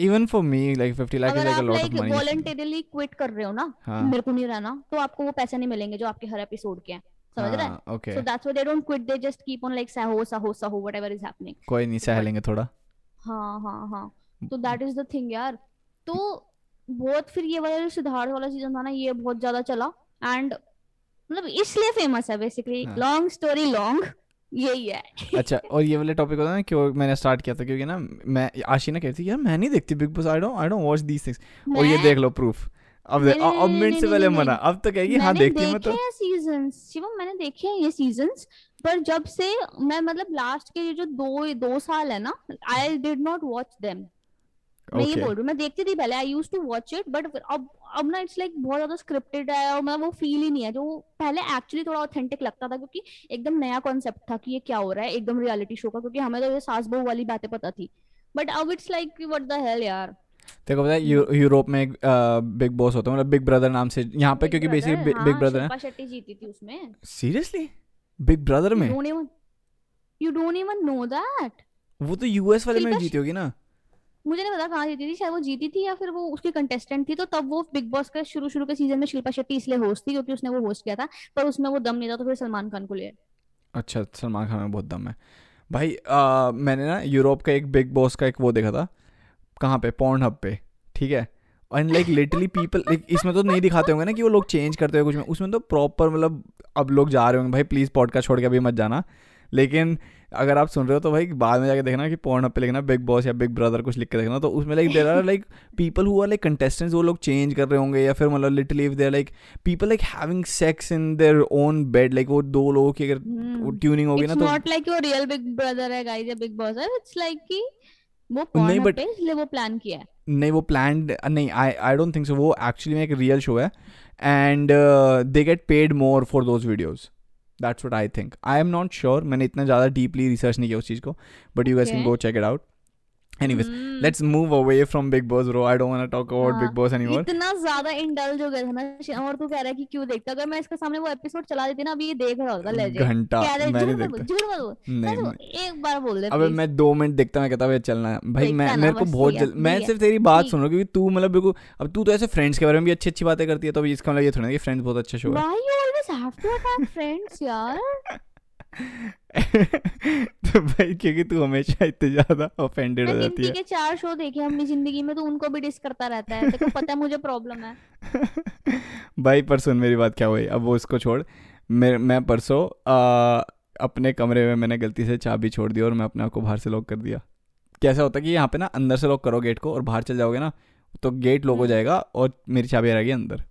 even for me, like 50 lakh is like a lot of money। अगर आप voluntarily quit कर रहे हो ना, मेरे को नहीं रहना, तो आपको वो पैसे नहीं मिलेंगे जो आपके हर एपिसोड के हैं, समझ रहे हैं? Okay. So that's why they don't quit, they just keep on like saho whatever is happening। कोई नहीं, सह लेंगे थोड़ा। हाँ। So that is the thing यार। तो बहुत फिर ये वाला सिद्धार्थ वाला सीजन था ना, ये बहुत ज्यादा चला एंड मतलब इसलिए फेमस है बेसिकली। लॉन्ग स्टोरी लॉन्ग यही है। अच्छा, और ये वाले टॉपिक होता है क्यों मैंने स्टार्ट किया था, क्योंकि ना मैं आशीना कहती थी यार मैं नहीं देखती big boss, I don't watch these things, और ये देख लो प्रूफ। अब मिनट से पहले मना, अब तो कहेगी हाँ देखती हूं मैं तो। सीजंस शिवम मैंने देखे हैं ये सीजंस, पर जब से मैं मतलब लास्ट के ये जो 2 साल है ना, I did not watch them. मैं ये बोल रही हूँ, मैं देखती थी पहले, I use to watch it, but अब ना इट्स लाइक बहुत ज्यादा स्क्रिप्टेड है और मैं वो फील ही नहीं है जो पहले एक्चुअली थोड़ा ऑथेंटिक लगता था, क्योंकि एकदम नया कॉन्सेप्ट था कि ये क्या हो रहा है एकदम रियलिटी शो का, क्योंकि हमें तो ये सास बहू वाली बातें पता थी, बट अब it's like what the hell यार। देखो पता है यूरोप में एक बिग बॉस होता है, मतलब बिग ब्रदर नाम से यहाँ पे, क्योंकि बेसिकली बिग ब्रदर है। शेट्टी जीती थी उसमें। सीरियसली बिग ब्रदर में? You don't even know that. वो तो यूएस वाले में जीती होगी ना, मुझे नहीं पता कहाँ जीती थी, शायद वो जीती थी या फिर वो उसकी कंटेस्टेंट थी। तो तब वो बिग बॉस के शुरू के सीजन में शिल्पा शेट्टी इसलिए होस्ट थी क्योंकि उसने वो होस्ट किया था, पर उसमें वो दम नहीं था, तो फिर सलमान खान को ले। अच्छा, सलमान खान में बहुत दम है भाई। मैंने ना यूरोप का एक बिग बॉस का एक वो देखा था, कहाँ पे, पॉर्न हब पे, ठीक है। And like literally people like, इसमें तो नहीं दिखाते होंगे ना कि वो लोग चेंज करते हुए कुछ में, उसमें तो प्रॉपर मतलब अब लोग जा रहे होंगे, भाई प्लीज पॉडकास्ट छोड़ के अभी मत जाना, लेकिन अगर आप सुन रहे हो तो भाई बाद में जाके देखना कि पॉर्नहब पे लिखना बिग बॉस या बिग ब्रदर कुछ लिख के देखना, तो उसमें like there are like people who are like contestants, वो लोग चेंज कर रहे होंगे या फिर मतलब literally if there like people like having sex in their own bed, like वो दो लोगों की अगर ट्यूनिंग होगी ना, तो इट्स नॉट लाइक वो रियल बिग ब्रदर है गाइस या बिग बॉस है, इट्स लाइक कि वो पॉर्नहब पे इसलिए वो प्लान किया है। नहीं वो प्लान्ड नहीं, आई डोंट थिंक सो, वो एक्चुअली में एक रियल शो है and they get paid more for those videos. That's what I think. I am not sure. मैंने इतना ज़्यादा डीपली रिसर्च नहीं किया उस चीज़ को, but you guys can go check it out. Anyways, let's move away from Big Boss, bro. I don't want to talk about Big Boss anymore. इतना ज़्यादा indulge हो गया था ना, और तू कह रहा है कि क्यों देखता? अगर मैं इसके सामने वो एपिसोड चला देती ना, अभी ये देख रहा होगा लेजेंड घंटा। मैं नहीं देखता, झूठ मत बोल। नहीं, एक बार बोल दे। अबे मैं 2 मिनट देखता, मैं कहता भाई चलना भाई, मैं मेरे को बहुत, मैं सिर्फ तेरी बात सुन रहा हूँ क्योंकि तू मतलब बिल्कुल, अब तू तो ऐसे फ्रेंड्स के बारे में भी अच्छी अच्छी बातें करती है, तो इसका मतलब ये थोड़ा कि फ्रेंड्स बहुत अच्छा शो है। तो भाई क्योंकि तू हमेशा इतने ज्यादा ऑफेंडेड हो जाती है। के 4 शो देखे हमने जिंदगी में, तो उनको भी डिस करता रहता है। तेरे को पता है मुझे प्रॉब्लम है। भाई परसों मेरी बात क्या हुई, अब वो इसको छोड़। मैं परसों अपने कमरे में मैंने गलती से चाबी छोड़ दी और मैं अपने आप को बाहर से लॉक कर दिया। कैसा होता है कि यहाँ पे ना अंदर से लॉक करो गेट को और बाहर चल जाओगे ना तो गेट लॉक हो जाएगा और मेरी चाबी आ जाएगी अंदर।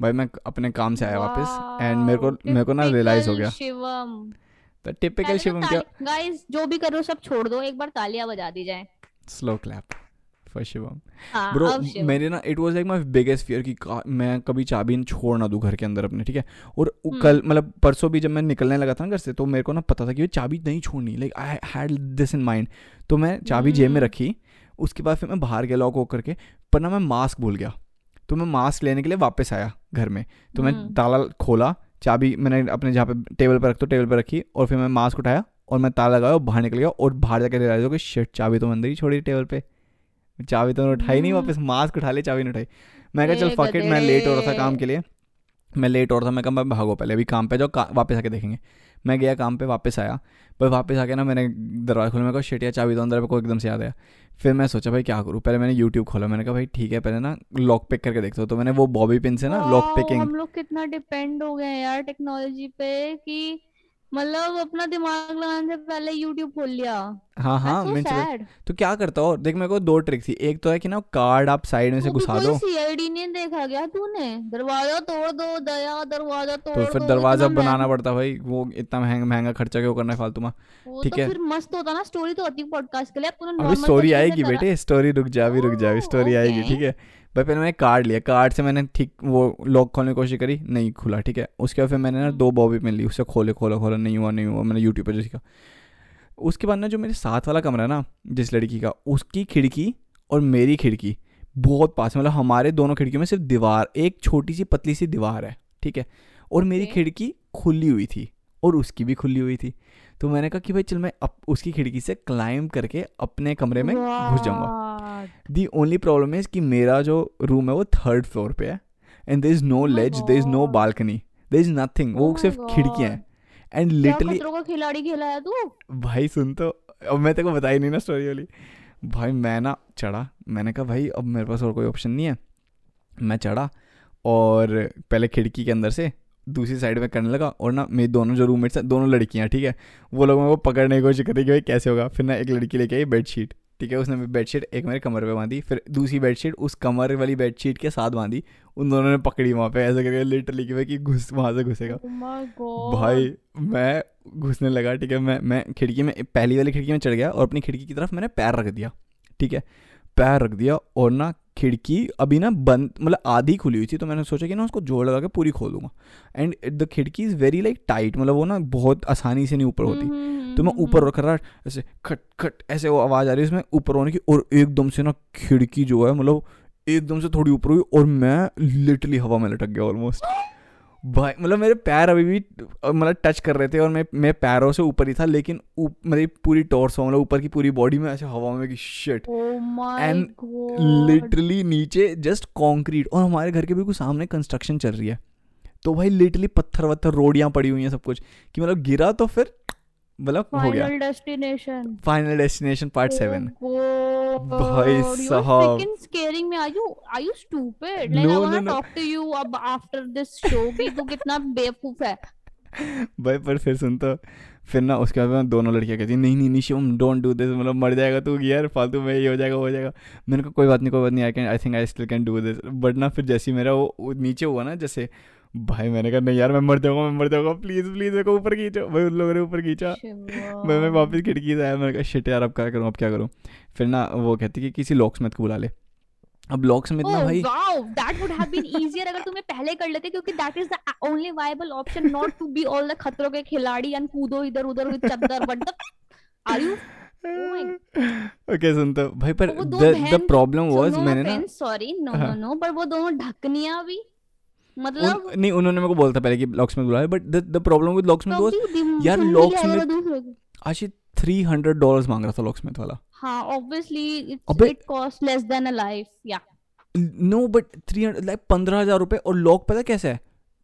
भाई मैं अपने काम से आया वापस एंड मेरे को ना रियलाइज हो गया। तो टिपिकल शिवम क्या गाइस, जो भी करो सब छोड़ दो, एक बार तालियां बजा दी जाए। Slow clap for Shivam. Bro मेरे ना it was like my biggest fear कि मैं कभी चाबी छोड़ ना दूं घर के अंदर अपने, ठीक है। और कल मतलब परसों भी जब मैं निकलने लगा था ना घर से, तो मेरे को ना पता था कि चाबी नहीं छोड़नी, like I had this in mind. तो मैं चाबी जेब में रखी, उसके बाद फिर मैं बाहर गया लॉक हो करके, पर ना मैं मास्क भूल गया। तो मैं मास्क लेने के लिए वापस आया घर में, तो मैं ताला खोला, चाबी मैंने अपने जहाँ पे टेबल पर रख तो टेबल पर रखी, और फिर मैं मास्क उठाया और मैं ताला लगाया और बाहर निकल गया। और बाहर जाकर रियलाइज हो कि शिट, चाबी तो अंदर ही छोड़ी टेबल पे, चाबी तो मैंने उठाई नहीं वापस, मास्क उठा ले चाबी नहीं उठाई। मैं कहा चल फक इट, मैं लेट हो रहा था काम के लिए, मैं कहा मैं भागो पहले, अभी काम पे जाओ वापस आके देखेंगे। मैं गया काम पे, वापस आया, पर वापस आके ना मैंने दरवाजा खोला, मेरे को शिट यार चाबी तो अंदर, मेरे को एकदम से याद आया। फिर मैं सोचा भाई क्या करूँ, पहले मैंने यूट्यूब खोला, मैंने कहा भाई ठीक है पहले ना लॉक पिक करके देखता हूँ। तो मैंने वो बॉबी पिन से ना लॉक पिकिंग, हम लोग कितना डिपेंड हो गए यार टेक्नोलॉजी पे कि मतलब अपना दिमाग लगाने से पहले यूट्यूब खोल लिया। हाँ, तो क्या करता हूँ। देख मेरे को 2 ट्रिक थी, एक तो है कि ना कार्ड आप साइड में से घुसा दो। सीआईडी ने देखा गया तूने, दरवाजा तोड़ दो दया, दरवाजा तोड़ दो। तो फिर दरवाजा बनाना पड़ता भाई, वो इतना महंगा खर्चा क्यों करना है फालतू में, ठीक है। फिर मस्त होता ना, स्टोरी तो होती पॉडकास्ट के लिए। अभी स्टोरी आएगी बेटे, स्टोरी रुक जा, स्टोरी आएगी, ठीक है। भाई पहले मैंने कार्ड लिया, कार्ड से मैंने ठीक वो लॉक खोलने की कोशिश करी, नहीं खुला, ठीक है। उसके बाद फिर मैंने ना 2 बॉबी पिन ली, उससे खोला, नहीं हुआ। मैंने यूट्यूब पर जो सीखा। उसके बाद ना जो मेरे साथ वाला कमरा ना, जिस लड़की का, उसकी खिड़की और मेरी खिड़की बहुत पास, मतलब हमारे दोनों खिड़कियों में सिर्फ दीवार, एक छोटी सी पतली सी दीवार है, ठीक है। और मेरी खिड़की खुली हुई थी और उसकी भी खुली हुई थी। तो मैंने कहा कि भाई चल मैं उसकी खिड़की से क्लाइंब करके अपने कमरे में घुस जाऊंगा। दी ओनली प्रॉब्लम इज कि मेरा जो रूम है वो 3rd फ्लोर पे है and there is no ledge, there is no balcony, there is nothing, वो सिर्फ खिड़कियां हैं। एंड लिटरली खतरों का खिलाड़ी खेला तू भाई, सुन तो, अब मैं तेरे को बताई नहीं ना स्टोरी वाली। भाई मैं ना चढ़ा, मैंने कहा भाई अब मेरे पास और कोई ऑप्शन नहीं है। मैं चढ़ा और पहले खिड़की के अंदर से दूसरी साइड में करने लगा, और ना मेरी दोनों जो रूममेट्स हैं, दोनों लड़कियां, ठीक है, वो लोग मेरे को पकड़ने की कोशिश करेंगे भाई कैसे होगा। फिर ना एक लड़की लेके आई बेडशीट, ठीक है, उसने बेडशीट एक मेरे कमर पे बांधी, फिर दूसरी बेडशीट उस कमर वाली बेडशीट के साथ बांधी, उन दोनों ने पकड़ी वहाँ पे ऐसे करके लिटरली कि घुस वहाँ से घुसेगा। भाई मैं घुसने लगा, ठीक है, मैं खिड़की में, पहली वाली खिड़की में चढ़ गया और अपनी खिड़की की तरफ मैंने पैर रख दिया, ठीक है, पैर रख दिया। और ना खिड़की अभी ना बंद, मतलब आधी खुली हुई थी, तो मैंने सोचा कि ना उसको जोड़ लगा के पूरी खोलूंगा। एंड द खिड़की इज़ वेरी लाइक टाइट, मतलब वो ना बहुत आसानी से नहीं ऊपर होती। तो मैं ऊपर रख रहा, ऐसे खट खट ऐसे वो आवाज़ आ रही है उसमें ऊपर होने की, और एकदम से ना खिड़की जो है मतलब एकदम से थोड़ी ऊपर हुई और मैं लिटरली हवा में लटक गया ऑलमोस्ट। भाई मतलब मेरे पैर अभी भी मतलब टच कर रहे थे और मैं पैरों से ऊपर ही था, लेकिन मेरी पूरी टॉर्सो मतलब ऊपर की पूरी बॉडी में ऐसे हवा में कि शिट, एंड लिटरली नीचे जस्ट कंक्रीट। और हमारे घर के बिल्कुल सामने कंस्ट्रक्शन चल रही है, तो भाई लिटरली पत्थर वत्थर रोडियाँ पड़ी हुई हैं सब कुछ, कि मतलब गिरा तो फिर मतलब हो गया। Final destination part 7। भाई साहब स्केयरिंग में are you stupid, like I want to talk to you अब आफ्टर दिस शो कि तू कितना बेवकूफ है। भाई पर फिर सुन, तो फिर ना उसके बाद दोनों लड़कियां कहती नहीं शिवम डोंट डू दिस, मतलब मर जाएगा तू यार, फालतू में ये हो जाएगा। मैंने कहा कोई बात नहीं, I think I still can do this. But ना फिर जैसे मेरा वो नीचे हुआ ना, जैसे भाई मैंने कहा नहीं यार मैं मर जाऊँगा, प्लीज़ मेरे को ऊपर खींचो। भाई उन लोगों ने ऊपर खींचा, मैं वापस खिड़की से आया, मैंने कहा शिट यार अब क्या करूँ। फिर ना वो कहती कि किसी लॉकस्मिथ को बुला ले। अब लॉकस्मिथ ना भाई wow that would have been easier अगर तुम्हें पहले कर लेते, क्योंकि that is the only viable option, not to be all the खतरों के खिलाड़ी एंड कूदो इधर उधर विद चद्दर। What the are you okay सुनते भाई, पर द प्रॉब्लम वाज मैंने ना सॉरी नो नो नो पर वो दोनों ढकनियां भी मतलब नहीं उन्होंने मेरे को बोलता पहले कि लॉक्समिथ बुलाया, but the problem with locksmith was यार लॉक्समिथ आशी $300 मांग रहा था लॉक्समिथ वाला। हां obviously it cost less than a life या नो बट 300 लाइक 15,000 रुपए और लॉक पता कैसा है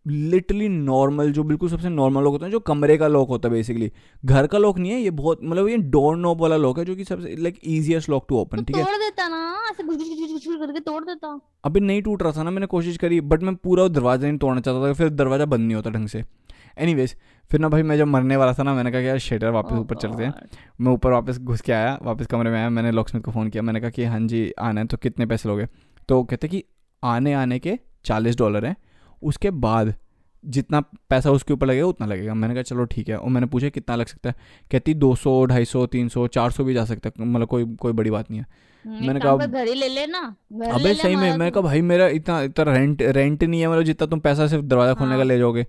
लिटरली नॉर्मल जो बिल्कुल सबसे नॉर्मल लॉक होता है जो कमरे का लॉक होता है बेसिकली घर का लॉक नहीं है ये बहुत मतलब ये डोर नॉब वाला लॉक है जो कि सबसे like easiest lock to open ठीक है। तोड़ देता ना ऐसे गुचुर करके तोड़ देता। अभी नहीं टूट रहा था ना मैंने कोशिश करी बट मैं पूरा दरवाजा नहीं तोड़ना चाहता था फिर दरवाजा बंद नहीं होता ढंग से। एनीवेज फिर ना भाई मैं जब मरने वाला था ना मैंने कहा यार शेटर वापस ऊपर चलते हैं। मैं ऊपर वापस घुस के आया वापस कमरे में आया मैंने लॉकस्मिथ को फ़ोन किया मैंने कहा कि हाँ जी आना है तो कितने पैसे लोगे तो कहते कि आने के $40 हैं उसके बाद जितना पैसा उसके ऊपर लगेगा उतना लगेगा। मैंने कहा चलो ठीक है और मैंने पूछा कितना लग सकता है कहती 200, 250, 300, 400 भी जा सकता है मतलब कोई बड़ी बात नहीं है। मैंने कहा घर ही ले लेना अबे सही में मैंने कहा भाई मेरा इतना रेंट नहीं है मतलब जितना तुम पैसा सिर्फ दरवाज़ा खोलने का ले जाओगे।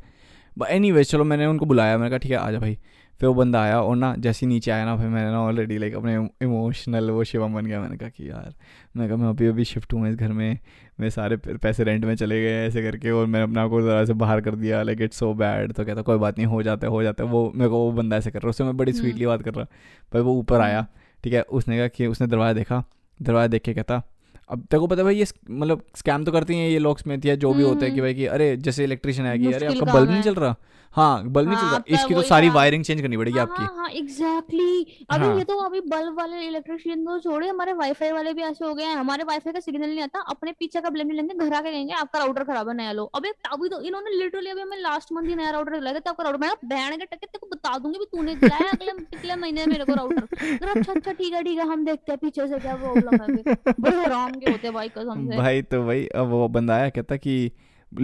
एनीवेज चलो मैंने उनको बुलाया मैंने कहा ठीक है आ जा भाई। फिर वो बंदा आया और ना जैसे ही नीचे आया ना भाई मैंने ना ऑलरेडी लाइक अपने इमोशनल वो शिवम बन गया। मैंने कहा कि यार मैं अभी शिफ्ट हूँ मैं इस घर में मेरे सारे पैसे रेंट में चले गए ऐसे करके और मैंने अपने आप को ज़रा से बाहर कर दिया लाइक इट्स सो बैड। तो कहता कोई बात नहीं हो जाता है वो मेरे को वो बंदा ऐसे कर रहा है उससे मैं बड़ी स्वीटली बात कर रहा भाई। वो ऊपर आया ठीक है उसने कहा कि उसने दरवाज़ा देख के कहता अब तेरे को पता है भाई ये मतलब स्कैम तो करती हैं ये लॉक्समिथ या जो भी होता है कि भाई कि अरे जैसे इलेक्ट्रिशियन आया कि अरे आपका बल्ब नहीं चल रहा हाँ बल्ब नहीं चल रहा इसकी तो सारी वायरिंग चेंज करनी पड़ेगी आपकी। एग्जैक्टली अभी ये तो अभी बल्ब वाले इलेक्ट्रिशियन तो छोड़े हमारे वाईफाई वाले भी ऐसे हो गए हैं हमारे वाईफाई का सिग्नल नहीं आता अपने पीछे का ब्लेम नहीं लेंगे घर आके कहेंगे आपका राउटर खराब है नया लो। अभी तो इन्होंने लिटरली अभी हमें लास्ट मंथ ही नया राउटर दिलाया था आपका राउटर मैं बहन के टक्के तेको बता दूंगी भी तूने दिलाया पिछले महीने मेरे को राउटर। अच्छा ठीक है हम देखते हैं पीछे से क्या प्रॉब्लम होते भाई। तो भाई अब वो बंदा आया कहता कि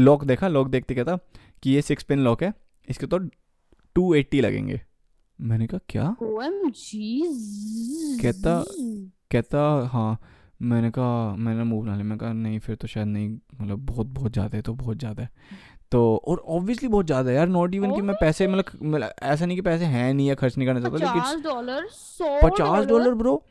लॉक देखा लॉक देखते कहता कि ये 6-पिन लॉक है इसके तो 280 लगेंगे। मैंने कहा क्या कहता हाँ मैंने मूव ना लिया। मैं कहा नहीं फिर तो शायद नहीं मतलब बहुत ज़्यादा है तो बहुत ज़्यादा है तो और ऑब्वियसली बहुत ज़्यादा है यार नॉट इवन कि मैं पैसे मतलब ऐसा नहीं कि पैसे हैं नहीं या खर्च नहीं करना चाहता लेकिन $50 bro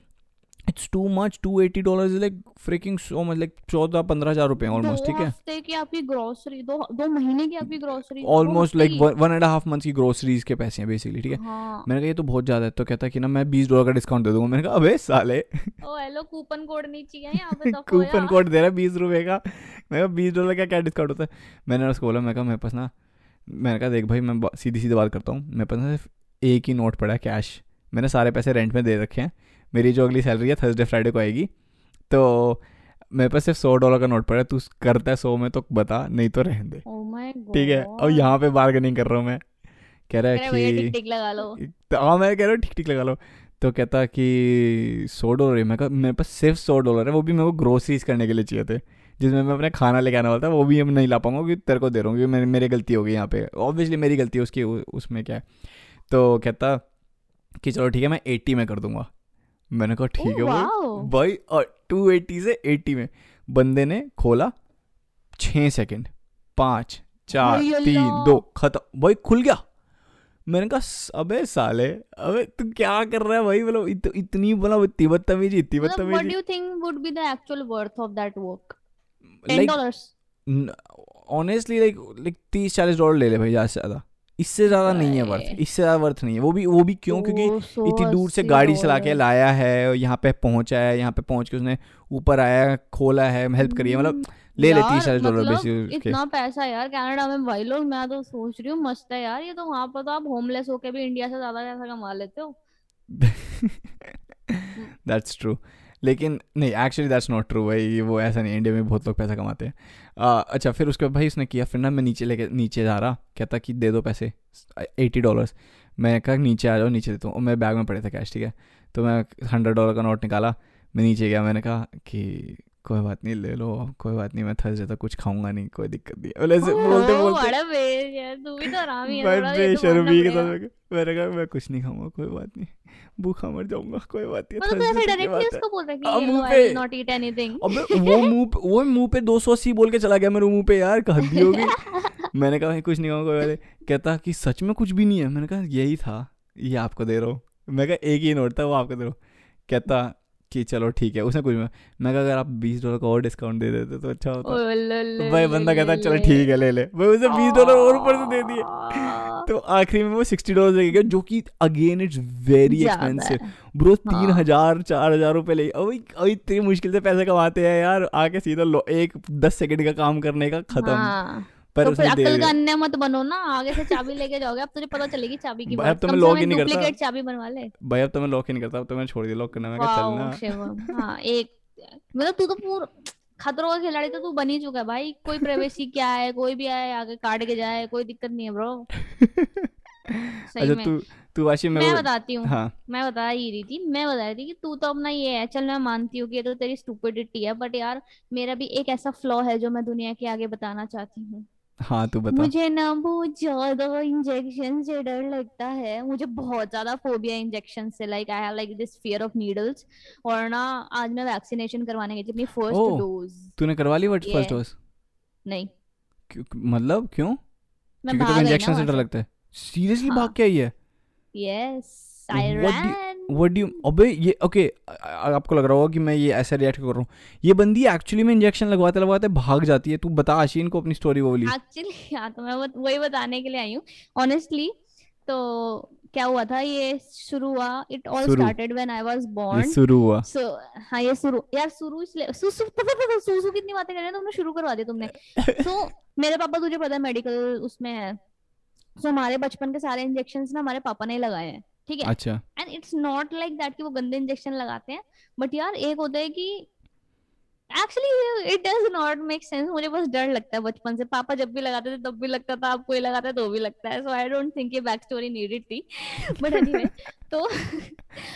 it's too much. $280 is like freaking so much like 14-15,000 रुपए ऑलमोस्ट ठीक है हफ्ते की आपकी ग्रोसरी दो महीने की आपकी ग्रोसरी ऑलमोस्ट लाइक 1.5 मंथ की ग्रोसरीज के पैसे हैं बेसिकली ठीक है। मैंने कहा ये तो बहुत ज्यादा है तो कहता कि ना मैं $20 का डिस्काउंट दे दूंगा। मैंने कहा अबे साले ओ हेलो कूपन कोड नहीं चाहिए यहां पे तो कूपन कोड दे रहा है $20 का। मैंने कहा $20 का क्या डिस्काउंट होता है। मैंने उसको बोला मैंने कहा देख भाई मैं सीधी बात करता हूं मेरे पास सिर्फ एक ही नोट पड़ा है कैश मैंने सारे पैसे रेंट में दे रखे हैं मेरी जो अगली सैलरी है थर्सडे फ्राइडे को आएगी तो मेरे पास सिर्फ $100 का नोट पड़ा है तू करता है 100 में तो बता नहीं तो रहने दे ठीक है। और यहाँ पे बार्गेनिंग कर रहा हूँ मैं कह रहा है कि ठीक लगा लो हाँ मैं कह रहा हूँ ठीक लगा लो तो कहता कि $100 मेरे पास सिर्फ $100 है वो भी मेरे को ग्रोसरीज करने के लिए चाहिए थे जिसमें मैं अपने खाना लेके आने वाला था वो भी मैं नहीं ला पाऊंगा क्योंकि तेरे को दे रहा हूँ क्योंकि मेरी गलती हो गई यहाँ पे ऑब्वियसली मेरी गलती है उसकी उसमें क्या है। तो कहता कि चलो ठीक है मैं 80 में कर दूंगा। मैंने कहा ठीक है भाई और 280 से 80 में बंदे ने खोला 6 सेकंड 5, 4, 3, 2 खत्म भाई खुल गया। मैंने कहा अबे साले अबे तू क्या कर रहा है भाई मतलब इतनी बदतमीजी what do you think would be the actual worth of that work $10 honestly like $30-40 ले ले भाई ज्यादा से ज्यादा इससे ज़्यादा नहीं है वर्थ इससे ज़्यादा वर्थ नहीं है वो भी क्यों क्योंकि इतनी दूर से गाड़ी चला के लाया है और यहाँ पे पहुँचा है यहाँ पे पहुँच के उसने ऊपर आया खोला है हेल्प करी है मतलब ले लेती $30 बेसिस इतना पैसा यार कनाडा में भाई लोग मैं तो सोच रही हूँ मस्त है यार ये तो वहाँ पर तो आप होमलेस होके भी इंडिया से ज़्यादा पैसा कमा लेते हो। दैट्स ट्रू लेकिन नहीं एक्चुअली दैट्स नॉट ट्रू भाई वो ऐसा नहीं इंडिया में बहुत लोग पैसा कमाते हैं। अच्छा फिर उसके बाद भाई उसने किया फिर ना मैं नीचे जा रहा कहता कि दे दो पैसे $80। मैं कहा नीचे आ जाओ नीचे देता हूँ और मेरे बैग में पड़े थे कैश ठीक है तो मैं $100 का नोट निकाला मैं नीचे गया। मैंने कहा कि कोई बात नहीं ले लो कोई बात नहीं मैं थर्सडे तक कुछ खाऊंगा नहीं कोई दिक्कत नहीं बोलते मैंने कहा मैं कुछ नहीं खाऊंगा कोई बात नहीं भूखा मर जाऊंगा कोई बात नहीं। वो मुंह पे 280 बोल के चला गया मेरे मुंह पे यार हद्दी होगी। मैंने कहा कुछ नहीं खाऊंगा कोई बात नहीं कहता कि सच में कुछ भी नहीं है। मैंने कहा यही था ये आपको दे रहा हूँ मैं कहा एक ही नोट था वो आपको दो, कहता कि चलो ठीक है। उसने कुछ मैं कहा अगर आप $20 का और डिस्काउंट दे देते तो अच्छा होता। भाई बंदा कहता चलो ठीक है ले ले, भाई उसने $20 और ऊपर से दे दिए। तो आखिरी में वो $60 ले गया, जो कि again it's very expensive bro. 3,000-4,000 रुपये ले, अभी इतनी मुश्किल से पैसे कमाते हैं यार, आके सीधा एक 10 सेकेंड का काम करने का खत्म। तो फिर अक्ल का अन्य मत बनो ना, आगे से चाबी लेके जाओगे, अब तुझे पता चलेगी चाबी की। अब तो मैं लॉक ही नहीं करता, डुप्लीकेट चाबी बनवा ले भाई, अब तो मैं लॉक ही नहीं करता, अब तो मैं छोड़ दिया लॉक करना। मैं क्या चलना, हां एक मतलब तू तो पूरा खतरों का खिलाड़ी तो तू बन ही चुका है भाई। कोई प्राइवेसी क्या है, कोई भी आए आगे काट के जाए, कोई दिक्कत नहीं है ब्रो। अच्छा तू वाशी मैं बताती हूं, मैं बता ही रही थी, मैं बता रही थी कि तू तो अपना ये है, चल मैं मानती हूँ कि ये तो तेरी स्टूपिडिटी है, बट यार मेरा भी एक ऐसा फ्लॉ है जो मैं दुनिया के आगे बताना चाहती हूँ। हाँ तू बता। मुझे ना बहुत ज्यादा इंजेक्शन से डर लगता है, मुझे बहुत ज्यादा फोबिया इंजेक्शन से, like I have like this fear of needles. और ना आज मैं वैक्सीनेशन करवाने गई थी अपनी फर्स्ट डोज। तूने करवा ली फर्स्ट डोज? नहीं। मतलब क्यों? मैं भाग गई ना, इंजेक्शन से डर लगता है। सीरियसली भाग के आई है? Yes I ran. What do you अबे ये ओके, आपको लग रहा होगा कि मैं ये ऐसा रिएक्ट कर रहा हूँ, ये बंदी एक्चुअली में इंजेक्शन लगवाते लगवाते भाग जाती है। तू बता आशीन को अपनी स्टोरी बोली। एक्चुअली हाँ तो मैं वही बताने के लिए आई हूँ ऑनेस्टली। तो क्या हुआ था, ये शुरू हुआ, it all started when I was born. शुरू हुआ सो हाँ ये शुरू यार शुरू इसलिए सुसु कितनी बातें कर रहे हो तुमने, शुरू करवा दिया तुमने। सो मेरे पापा तुझे पता है मेडिकल उसमें है, सो हमारे बचपन के सारे इंजेक्शन ना हमारे पापा ने लगाए हैं, ठीक है। अच्छा। And it's not like that कि वो गंदे इंजेक्शन लगाते हैं, बट यार एक होता है कि actually it does not make sense. मुझे बस डर लगता है बचपन से, पापा जब भी लगाते थे तब भी लगता था, अब कोई लगाता है तो भी लगता है। सो आई डोंट थिंक ये बैक स्टोरी नीडेड थी, बट एनीवे तो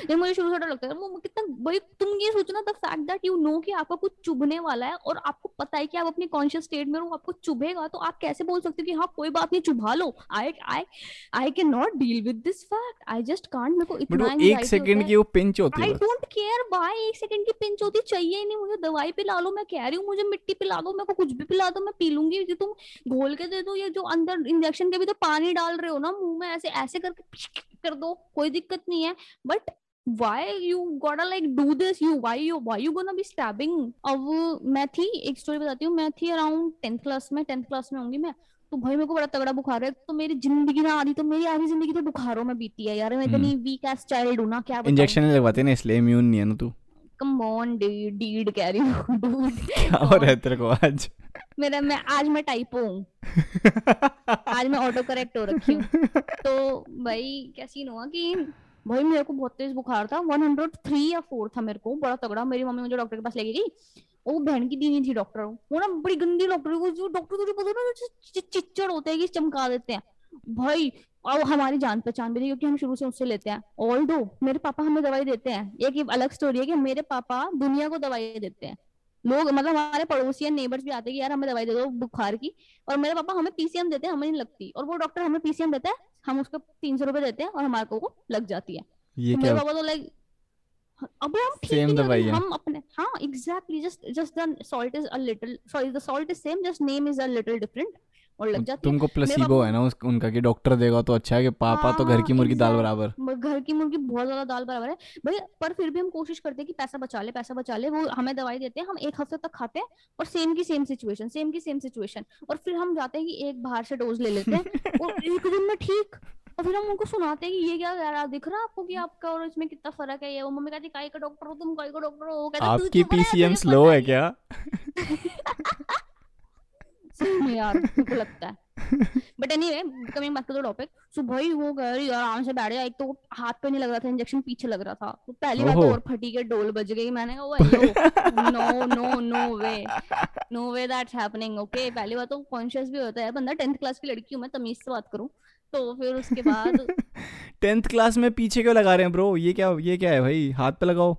ये मुझे शुरू से डर लगता है। वो कितना भाई तुम ये सोचना the fact that you know कि आपको कुछ चुभने वाला है और आपको पता है कि आप अपनी कॉन्शियस स्टेट में हो, आपको चुभेगा, तो आप कैसे बोल सकते हो कि हाँ कोई बात नहीं चुभा लो। I can not deal with this fact, I just can't. मेरे को इतना एक सेकंड की वो पिंच होती है, आई डोंट केयर भाई, एक सेकंड की पिंच होती चाहिए ही नहीं। मुझे दवाई पिला लो, मैं कह रही हूँ मुझे मिट्टी पिला दो, मेरे को कुछ भी पिला दो मैं पी लूंगी, जो तुम घोल के दे दो, ये जो अंदर इंजेक्शन के भी तो पानी डाल रहे हो ना मुंह में, ऐसे ऐसे करके कर दो, कोई दिक्कत नहीं है। But why you gotta like do this, you why you gonna be stabbing. अब मैं थी, एक स्टोरी बताती हूँ, मैं थी अराउंड 10th क्लास में होंगी मैं। तो भाई मेरे को बड़ा तगड़ा बुखार है, तो मेरी जिंदगी ना आधी तो मेरी आधी जिंदगी तो बुखारों में बीती है यार। मैं इतनी वीक एज चाइल्ड हूँ ना, क्या इंजेक्शन लगवाते ना इसलिए इम्यून नहीं है ना तू। कम ऑन डीड कह रही हूँ डूड। और है तेरे को आज मेरा, मैं आज मैं टाइपो हूँ आज मैं ऑटो करेक्ट हो रखी हूँ। तो भाई क्या सीन हुआ कि भाई मेरे को बहुत तेज बुखार था, 103 या 104 था मेरे को, बड़ा तगड़ा। मेरी मम्मी मुझे डॉक्टर के पास लेके गई, वो बहन की दीदी थी डॉक्टर, वो ना बड़ी गंदी डॉक्टर, वो जो डॉक्टर तुझे पता है ना चिच्चड़ होते हैं कि चमका देते हैं भाई। और हमारी जान पहचान भी थी क्योंकि हम शुरू से उससे लेते हैं, ऑल्दो मेरे पापा हमें दवाई देते हैं। एक अलग स्टोरी है कि मेरे पापा दुनिया को दवाई देते हैं, लोग मतलब हमारे पड़ोसी या नेबर्स भी आते हैं कि यार हमें दवाई दे दो बुखार की, और मेरे पापा हमें पीसीएम देते हैं, हमें नहीं लगती। और वो डॉक्टर हमें पीसीएम देता है, हम उसको 300 रुपए देते हैं और हमारे को लग जाती है। ये मेरे पापा तो लाइक अब हम ठीक है हम अपने हाँ exactly just the salt is a little sorry the salt is same just name is a little different और लग जाती है। तुमको प्लेसिबो है ना उनका कि डॉक्टर देगा तो अच्छा है कि पापा तो घर की मुर्गी दाल बराबर, घर की मुर्गी बहुत ज्यादा दाल बराबर है भाई। पर फिर भी हम कोशिश करते हैं कि पैसा बचा ले। वो हमें दवाई देते हैं, हम एक हफ्ते तक खाते हैं और सेम की सेम सिचुएशन और फिर हम जाते हैं कि एक बाहर से डोज ले लेते हैं और एक दिन में ठीक। और फिर हम उनको सुनाते हैं कि ये क्या यार दिख रहा है आपको कि आपका और इसमें कितना फर्क है। ये वो मम्मी कहती काई का डॉक्टर हो तुम, काई का डॉक्टर हो, कहता आपकी पीसीएम स्लो है क्या यार मुझे लगता है। But anyway coming back to the topic, so भाई वो कह रही यार आराम से बैठ गया, एक तो हाथ पे नहीं लग रहा था इंजेक्शन, पीछे लग रहा था। तो पहली बार तो और फटी के डोल बज गई। मैंने कहा वो no way that's happening okay. पहली बार तो कॉन्शियस भी होता है बंदा, 10th क्लास की लड़की हूं मैं, तमीज से बात करूं तो। फिर उसके बाद 10th क्लास में पीछे क्यों लगा रहे हैं ब्रो, ये क्या है भाई, हाथ पे लगाओ।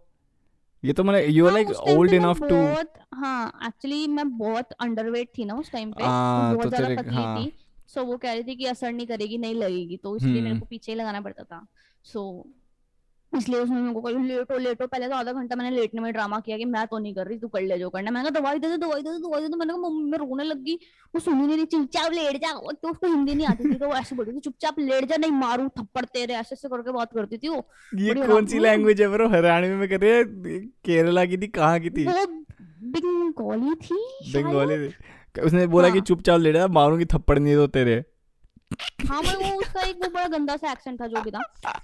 ये तो मैंने you are like old enough to हां एक्चुअली मैं बहुत अंडरवेट थी ना उस टाइम पे, बहुत ज्यादा पतली थी। सो वो कह रही थी कि असर नहीं करेगी, नहीं लगेगी, तो इसलिए मेरे को पीछे ही लगाना पड़ता था। सो इसलिए उसमें मेरे को लेटो लेटो, पहले तो आधा घंटा मैंने लेटने में ड्रामा किया कि मैं तो नहीं कर रही, तू कर ले जो करना। मैंने कहा दवाई दे दे दवाई दे दे दवाई दे दे, मैंने कहा मम्मी मैं रोने लग गई, वो सुनी नहीं रही, चुपचाप लेट जा। तो उसको हिंदी नहीं आती थी तो वो ऐसे बोलती थी चुपचाप लेट जा, नहीं मारू थप्पड़ तेरे, ऐसे ऐसे करके बात करती थी वो। ये कौन सी लैंग्वेज है ब्रो? हरियाणा में कर रहे हैं, केरला की थी, कहाँ की थी? वो बंगाली थी, बंगाली थी। उसने बोला कि चुपचाप लेट जा, मारूंगी थप्पड़ नहीं तो तेरे। हाँ भाई वो उसका एक वो बड़ा गंदा सा एक्सेंट था जो भी था।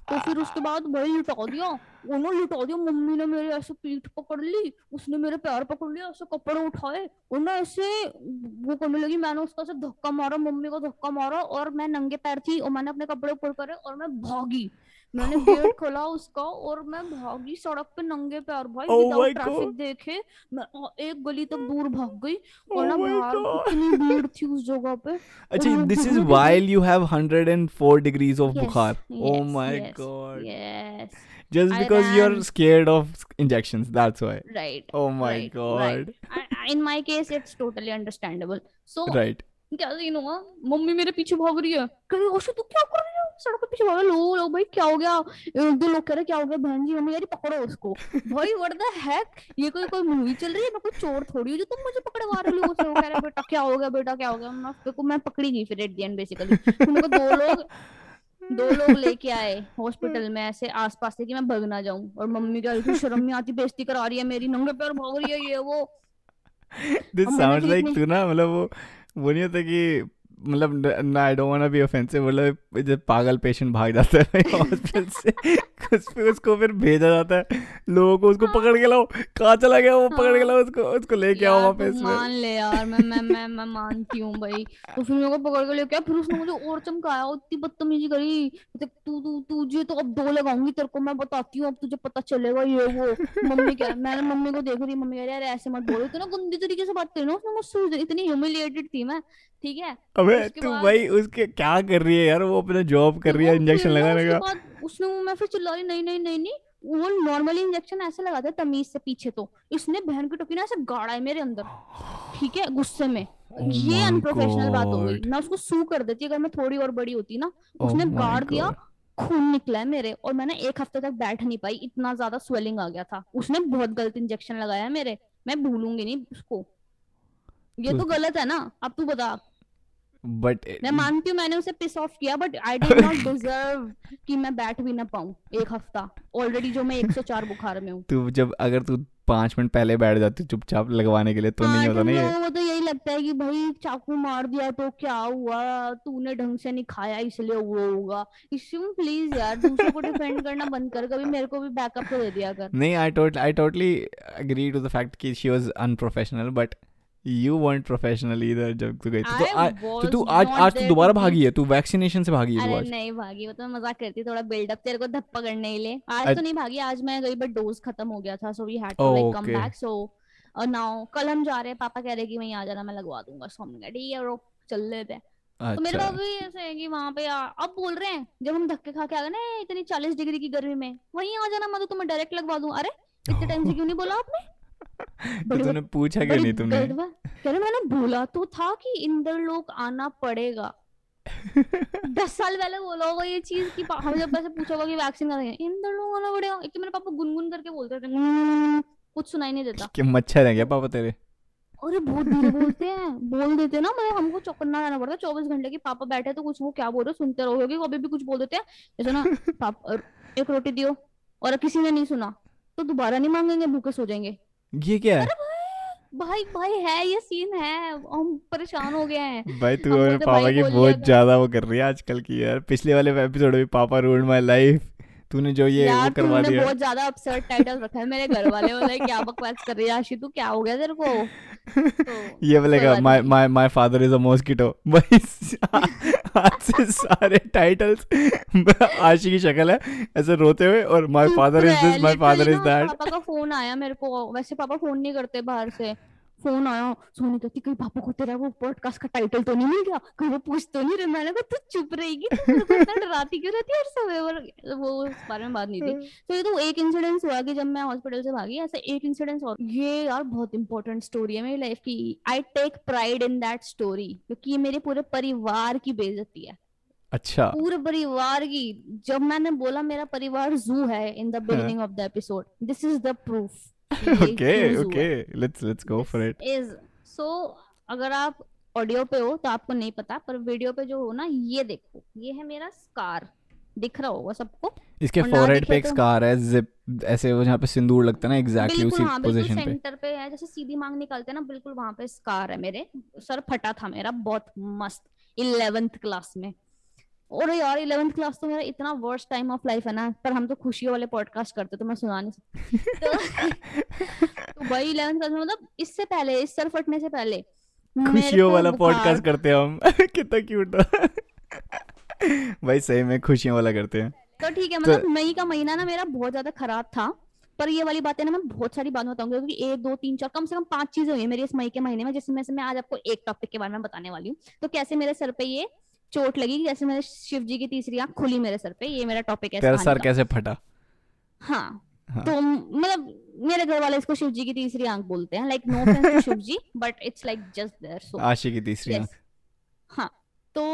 तो फिर उसके बाद भाई लुटा दिया, उन्होंने लुटा दिया। मम्मी ने मेरे ऐसे पीठ पकड़ ली, उसने मेरे पैर पकड़ लिया, ऐसे कपड़े उठाए, उन्होंने ऐसे वो करने लगी। मैंने उसका ऐसे धक्का मारा, मम्मी को धक्का मारा, और मैं नंगे पैर थी और मैंने अपने कपड़े ऊपर करे और मैं भागी। मैंने गेट खोला उसका और मैं भागी सड़क पे नंगे पैर भाई, विदाउट ट्रैफिक देखे। मैं एक गली तक दूर भाग गई और ना बाहर इतनी भीड़ थी उस जगह पे। अच्छा this is while you have 104 degrees of बुखार। Oh my God, yes, just because you're scared of injections, that's why, right? Oh my right, god right. In my case it's totally understandable, so right, you know mummy mere piche bhag rahi hai, kahi oshu tu kya kar rahi ho, sadak pe piche bhag raha, lo bhai kya ho gaya, ek do log keh rahe kya ho gaya बहन जी, मम्मी यार पकड़ो उसको। भाई what the heck, ये कोई मूवी चल रही है? मैं कोई चोर थोड़ी हूं जो तुम मुझे पकड़वा रहे हो। लोग उसको कह रहे बेटा क्या हो गया, बेटा क्या हो गया। मैं पकड़ी गई फिर at the end basically। उनको दो लोग लेके आए हॉस्पिटल में ऐसे आसपास से कि मैं भाग ना जाऊं, और मम्मी का शर्म नहीं आती, बेइज्जती करा रही है मेरी, नंगे पैर भाग रही है ये वो। दिस साउंड्स लाइक तू ना मतलब वो नहीं होता कि मतलब ना, I don't want to be offensive, मतलब जब पागल पेशेंट भाग जाता है हॉस्पिटल से उसको फिर भेजा जाता है लोगों को, उसको पकड़ के लाओ, कहाँ चला गया वो, पकड़ के लाओ उसको लेके आओ वापस। मान ले यार, मैं मानती हूँ भाई। तो फिर मेरे को पकड़ के लेके आया, फिर उसने मुझे और चमकाया, इतनी बदतमीजी करी, तू तू तुझे तो अब दो लगाऊंगी तेरे को, मैं बताती हूँ अब तुझे पता चलेगा ये वो। मम्मी क्या, मैंने मम्मी को देख रही, मम्मी कह रही यार ऐसे मत बोलो, तू ना गंदी तरीके से बात करी ना उसने मुझसे, इतनी ह्यूमिलिएटेड थी मैं, ठीक है। अबे तू भाई उसके क्या कर रही है यार, वो अपना जॉब कर रही है इंजेक्शन लगाने का। उसने मैं फिर चिल्ला रही नहीं नहीं नहीं नहीं, वो नॉर्मली इंजेक्शन ऐसे लगाता है तमीज से पीछे, तो इसने बहन की टोपी ना ऐसे गाड़ा है मेरे अंदर, ठीक है, गुस्से में। ये अनप्रोफेशनल बात हो गई, मैं उसको सू कर देती अगर मैं थोड़ी और बड़ी होती ना। उसने गाड़ दिया, खून निकला है मेरे, और मैंने एक हफ्ते तक बैठ नहीं पाई, इतना ज्यादा स्वेलिंग आ गया था। उसने बहुत गलत इंजेक्शन लगाया है मेरे, मैं भूलूंगी नहीं उसको। ये तो गलत है ना, अब तू बता। बट मैं मानती हूँ मैंने उसे पिस ऑफ किया, but I did not deserve कि मैं बैठ भी ना पाऊं एक हफ्ता, ऑलरेडी जो मैं 104 बुखार में हूँ। तू जब अगर तू 5 मिनट पहले बैठ जाती चुपचाप लगवाने के लिए तो नहीं होता। नहीं है वो तो यही लगता है कि भाई चाकू मार दिया तो क्या हुआ, तूने ढंग से नहीं खाया इसलिए हुआ होगा। इसमें प्लीज यार दूसरों को डिफेंड करना बंद कर, कभी मेरे को भी बैकअप तो दे दिया कर। नहीं I totally agree to the fact कि she was unprofessional, but You weren't professional either जब तू गई थी। तो तू आज तू दोबारा भागी है, तू वैक्सीनेशन से भागी है तू आज? अरे नहीं भागी, वो तो मैं मजाक करती, थोड़ा बिल्ड अप तेरे को धप्पा करने के लिए। आज तो नहीं भागी, आज मैं गई बट डोज खत्म हो गया था, so we had to like come back, so now कल हम जा रहे हैं। पापा कह रहे कि मैं आ जाना, मैं लगवा दूंगा। सो हमने कहा ठीक है रो चल लेते हैं। तो मेरे पापा भी ऐसे है कि वहाँ पे अब बोल रहे हैं जब हम धक्के खा के आ गए ना इतनी 40 डिग्री की गर्मी में, वहीं आ जाना, मैं तो तुम्हें डायरेक्ट लगवा दूं। अरे इतने टाइम से क्यों नहीं बोला आपने? तूने पूछा क्या नहीं तुमने? कह रहे मैंने बोला तो था कि इंदर लोग आना पड़ेगा। 10 साल पहले बोला होगा ये चीज कि हम जब ऐसे पूछा होगा कि वैक्सीन का इंदर लोग आना पड़ेगा। एक तो मेरे पापा गुनगुन करके बोलते थे, कुछ सुनाई नहीं देता। क्या मच्छर है क्या पापा तेरे? अरे बहुत धीरे बोलते हैं, बोल देते ना, मतलब हमको चौकन्ना रहना पड़ता है 24 घंटे की। पापा बैठे तो कुछ वो क्या बोल रहे सुनते रहोगे, कभी भी कुछ बोल देते हैं जैसे ना पापा एक रोटी दियो, और किसी ने नहीं सुना तो दोबारा नहीं मांगेंगे, भूखे सो जाएंगे। ये क्या है भाई? भाई है ये सीन है, हम परेशान हो गए हैं भाई। तू और पापा की बहुत ज्यादा वो कर रही है आजकल की यार। पिछले वाले एपिसोड में पापा रूल्ड माय लाइफ, तूने जो ये वो करवा दिया। बहुत ज्यादा अपसर्ड टाइटल रखा है मेरे घर वाले बोले क्या बकवास कर रही है आशी, तू क्या हो गया तेरे को? तो ये बोलेगा my my my father is a mosquito भाई। आज से सारे टाइटल्स आशी की शक्ल है ऐसे रोते हुए, और my father is this my father is that. पापा का फोन आया मेरे को, वैसे पापा फोन नहीं करते, बाहर से फोन आया। सोनी कहती कहीं पापा को तेरा वो पॉडकास्ट का टाइटल तो नहीं मिल गया, कहीं वो पूछ तो नहीं रहे? मैंने कहा तू चुप रहेगी, इतना डराती क्यों रहती है? और सब वो उस बारे में बात नहीं थी। तो ये तो एक इंसिडेंस हुआ कि जब मैं हॉस्पिटल से भागी, ऐसा एक इंसिडेंस। और ये यार बहुत इंपॉर्टेंट स्टोरी है मेरी लाइफ की, I take pride in that story, क्योंकि ये मेरे पूरे परिवार की बेइज्जती है। अच्छा पूरे परिवार की। जब मैंने बोला मेरा परिवार जू है in the beginning of the episode, this is the proof. Okay let's go for it. Is so अगर आप ऑडियो पे हो तो आपको नहीं पता, पर वीडियो पे जो हो ना, ये देखो, ये है मेरा स्कार, दिख रहा होगा सबको। इसके फोरहेड पे एक स्कार है, जिप ऐसे वो जहाँ पे सिंदूर लगता है ना, एग्जैक्टली उसी पोजीशन पे, सेंटर पे है, जैसे सीधी मांग निकालते हैं ना, बिल्कुल वहां पे स्कार है मेरे। सर फटा था मेरा बहुत मस्त 11th क्लास में। और यार 11th क्लास तो मेरा इतना वर्स्ट टाइम ऑफ लाइफ है ना, पर हम तो खुशियों वाले पॉडकास्ट करते तो मैं सुना नहीं सकती। तो भाई 11th क्लास में, मतलब इससे पहले, इस सर फटने से पहले खुशियों वाला पॉडकास्ट करते हैं हम। कितना क्यूट भाई, सही में खुशियों वाला करते हैं। तो ठीक है, मतलब मई का महीना ना मेरा बहुत ज्यादा खराब था, पर ये वाली बातें ना मैं बहुत सारी बात बताऊंगी, क्योंकि 1 2 3 4 कम से कम 5 चीजें हुई मेरी इस मई के महीने में, जिसमें से मैं आज आपको एक टॉपिक के बारे में बताने वाली हूँ। तो कैसे मेरे सर पे ये चोट लगी, जैसे मेरे शिव जी की तीसरी आंख खुली मेरे सर पे, ये मेरा टॉपिक है। तेरा सर कैसे फटा? हाँ, तो मतलब मेरे घर वाले इसको शिव जी की तीसरी आंख बोलते हैं, like no offence to Shiv ji but it's like just there, so आशी की तीसरी आंख। हाँ, तो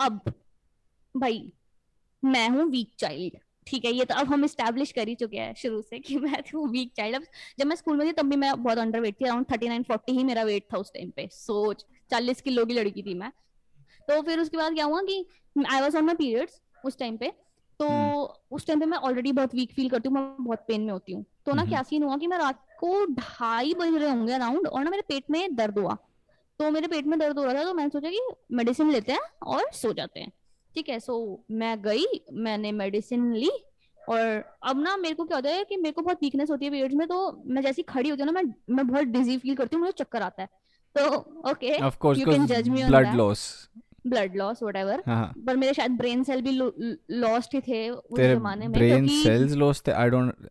अब भाई मैं हूँ वीक चाइल्ड, ठीक है, ये तो अब हम एस्टैब्लिश कर ही चुके हैं शुरू से कि मैं हूँ वीक चाइल्ड। अब जब मैं स्कूल में थी तब भी मैं बहुत अंडरवेट थी, अराउंड 39-40 ही मेरा वेट था उस टाइम पे, सोच 40 किलो की लड़की थी मैं। तो फिर उसके बाद क्या हुआ कि I was on my periods उस टाइम पे, तो उस टाइम पे मैं ऑलरेडी बहुत वीक फील करती हूँ, मैं बहुत पेन में होती हूँ। तो ना क्या सीन हुआ कि मैं रात को 2:30 बज रहे होंगे अराउंड, और ना मेरे पेट में दर्द हुआ, तो मेरे पेट में दर्द हो रहा था, तो मैंने सोचा कि मेडिसिन लेते हैं और सो जाते हैं, ठीक है। सो मैं गई, मैंने मेडिसिन ली, और अब ना मेरे को क्या होता है कि मेरे को बहुत वीकनेस होती है पीरियड्स में, तो मैं जैसी खड़ी होती हूँ ना, मैं बहुत डिजी फील करती हूँ, मुझे चक्कर आता है। तो ओके, यू कैन जज me on blood loss whatever, पर मेरे शायद ब्रेन सेल भी लॉस्ट ही थे उस जमाने में। ब्रेन सेल्स लॉस्ट थे? आई डोंट,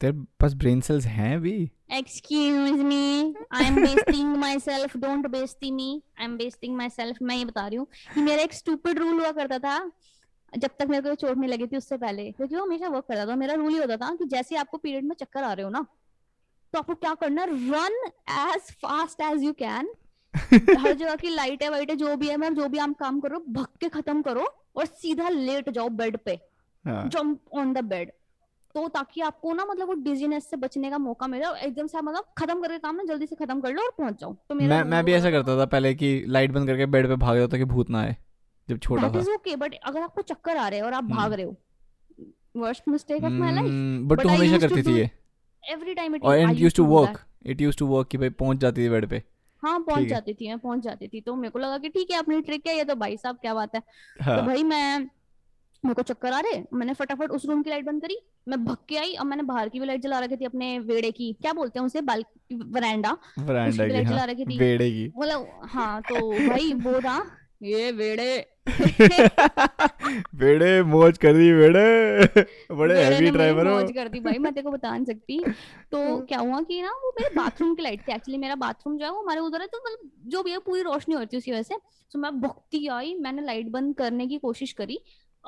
तेरे पास ब्रेन सेल्स हैं भी? Excuse me, I am besting myself, don't bestie me, I am besting myself. मैं ये बता रही हूँ कि मेरा एक स्टूपिड रूल हुआ करता था जब तक मेरे को चोट नहीं लगी थी उससे पहले, क्योंकि वो हमेशा वर्क करता था। मेरा रूल ही होता था कि जैसे आपको पीरियड में चक्कर आ रहे हो ना, तो आपको क्या करना, run as fast as you can, हर जगह की लाइटें वाइटें जो भी है, मैं जो भी आप काम करो भग के खत्म करो, और सीधा लेट जाओ बेड पे, जंप ऑन द बेड, तो ताकि आपको ना मतलब वो डिजीनेस से बचने का मौका मिले, और एकदम से मतलब खत्म करके काम ना जल्दी से खत्म कर लो और पहुंच जाओ। तो मैं भी ऐसा करता था पहले कि लाइट बंद करके बेड पे भाग जाओ ताकि भूत ना आए जब छोटा था। ओके, बट अगर आपको चक्कर आ रहे हैं और आप भाग रहे हो, worst mistake of my life, but हमेशा करती थी ये every time. It used to work, कि भाई पहुंच जाती थी बेड पे। हाँ, पहुंच जाती थी। तो मेरे को लगा कि ठीक है, अपनी ट्रिक है ये, तो भाई साहब क्या बात है। तो भाई मेरे को चक्कर आ रहे, मैंने फटाफट उस रूम की लाइट बंद करी, मैं भग के आई, और मैंने बाहर की भी लाइट जला रखी थी, अपने वेड़े की, क्या बोलते हैं उसे, वरांडा की लाइट जला रखी थी, वेड़े की मतलब। हाँ, तो भाई वो था ये वेड़े वेड़े मौज कर दी, वेड़े बड़े हैवी ड्राइवर हो, मौज कर दी भाई, मैं तेरे को बता नहीं सकती। तो क्या हुआ कि ना वो मेरे बाथरूम की लाइट थी, एक्चुअली मेरा बाथरूम जो है वो हमारे उधर है, तो मतलब जो भी है पूरी रोशनी होती है उसकी वजह से। तो मैं भगती आई, मैंने लाइट बंद करने की कोशिश करी,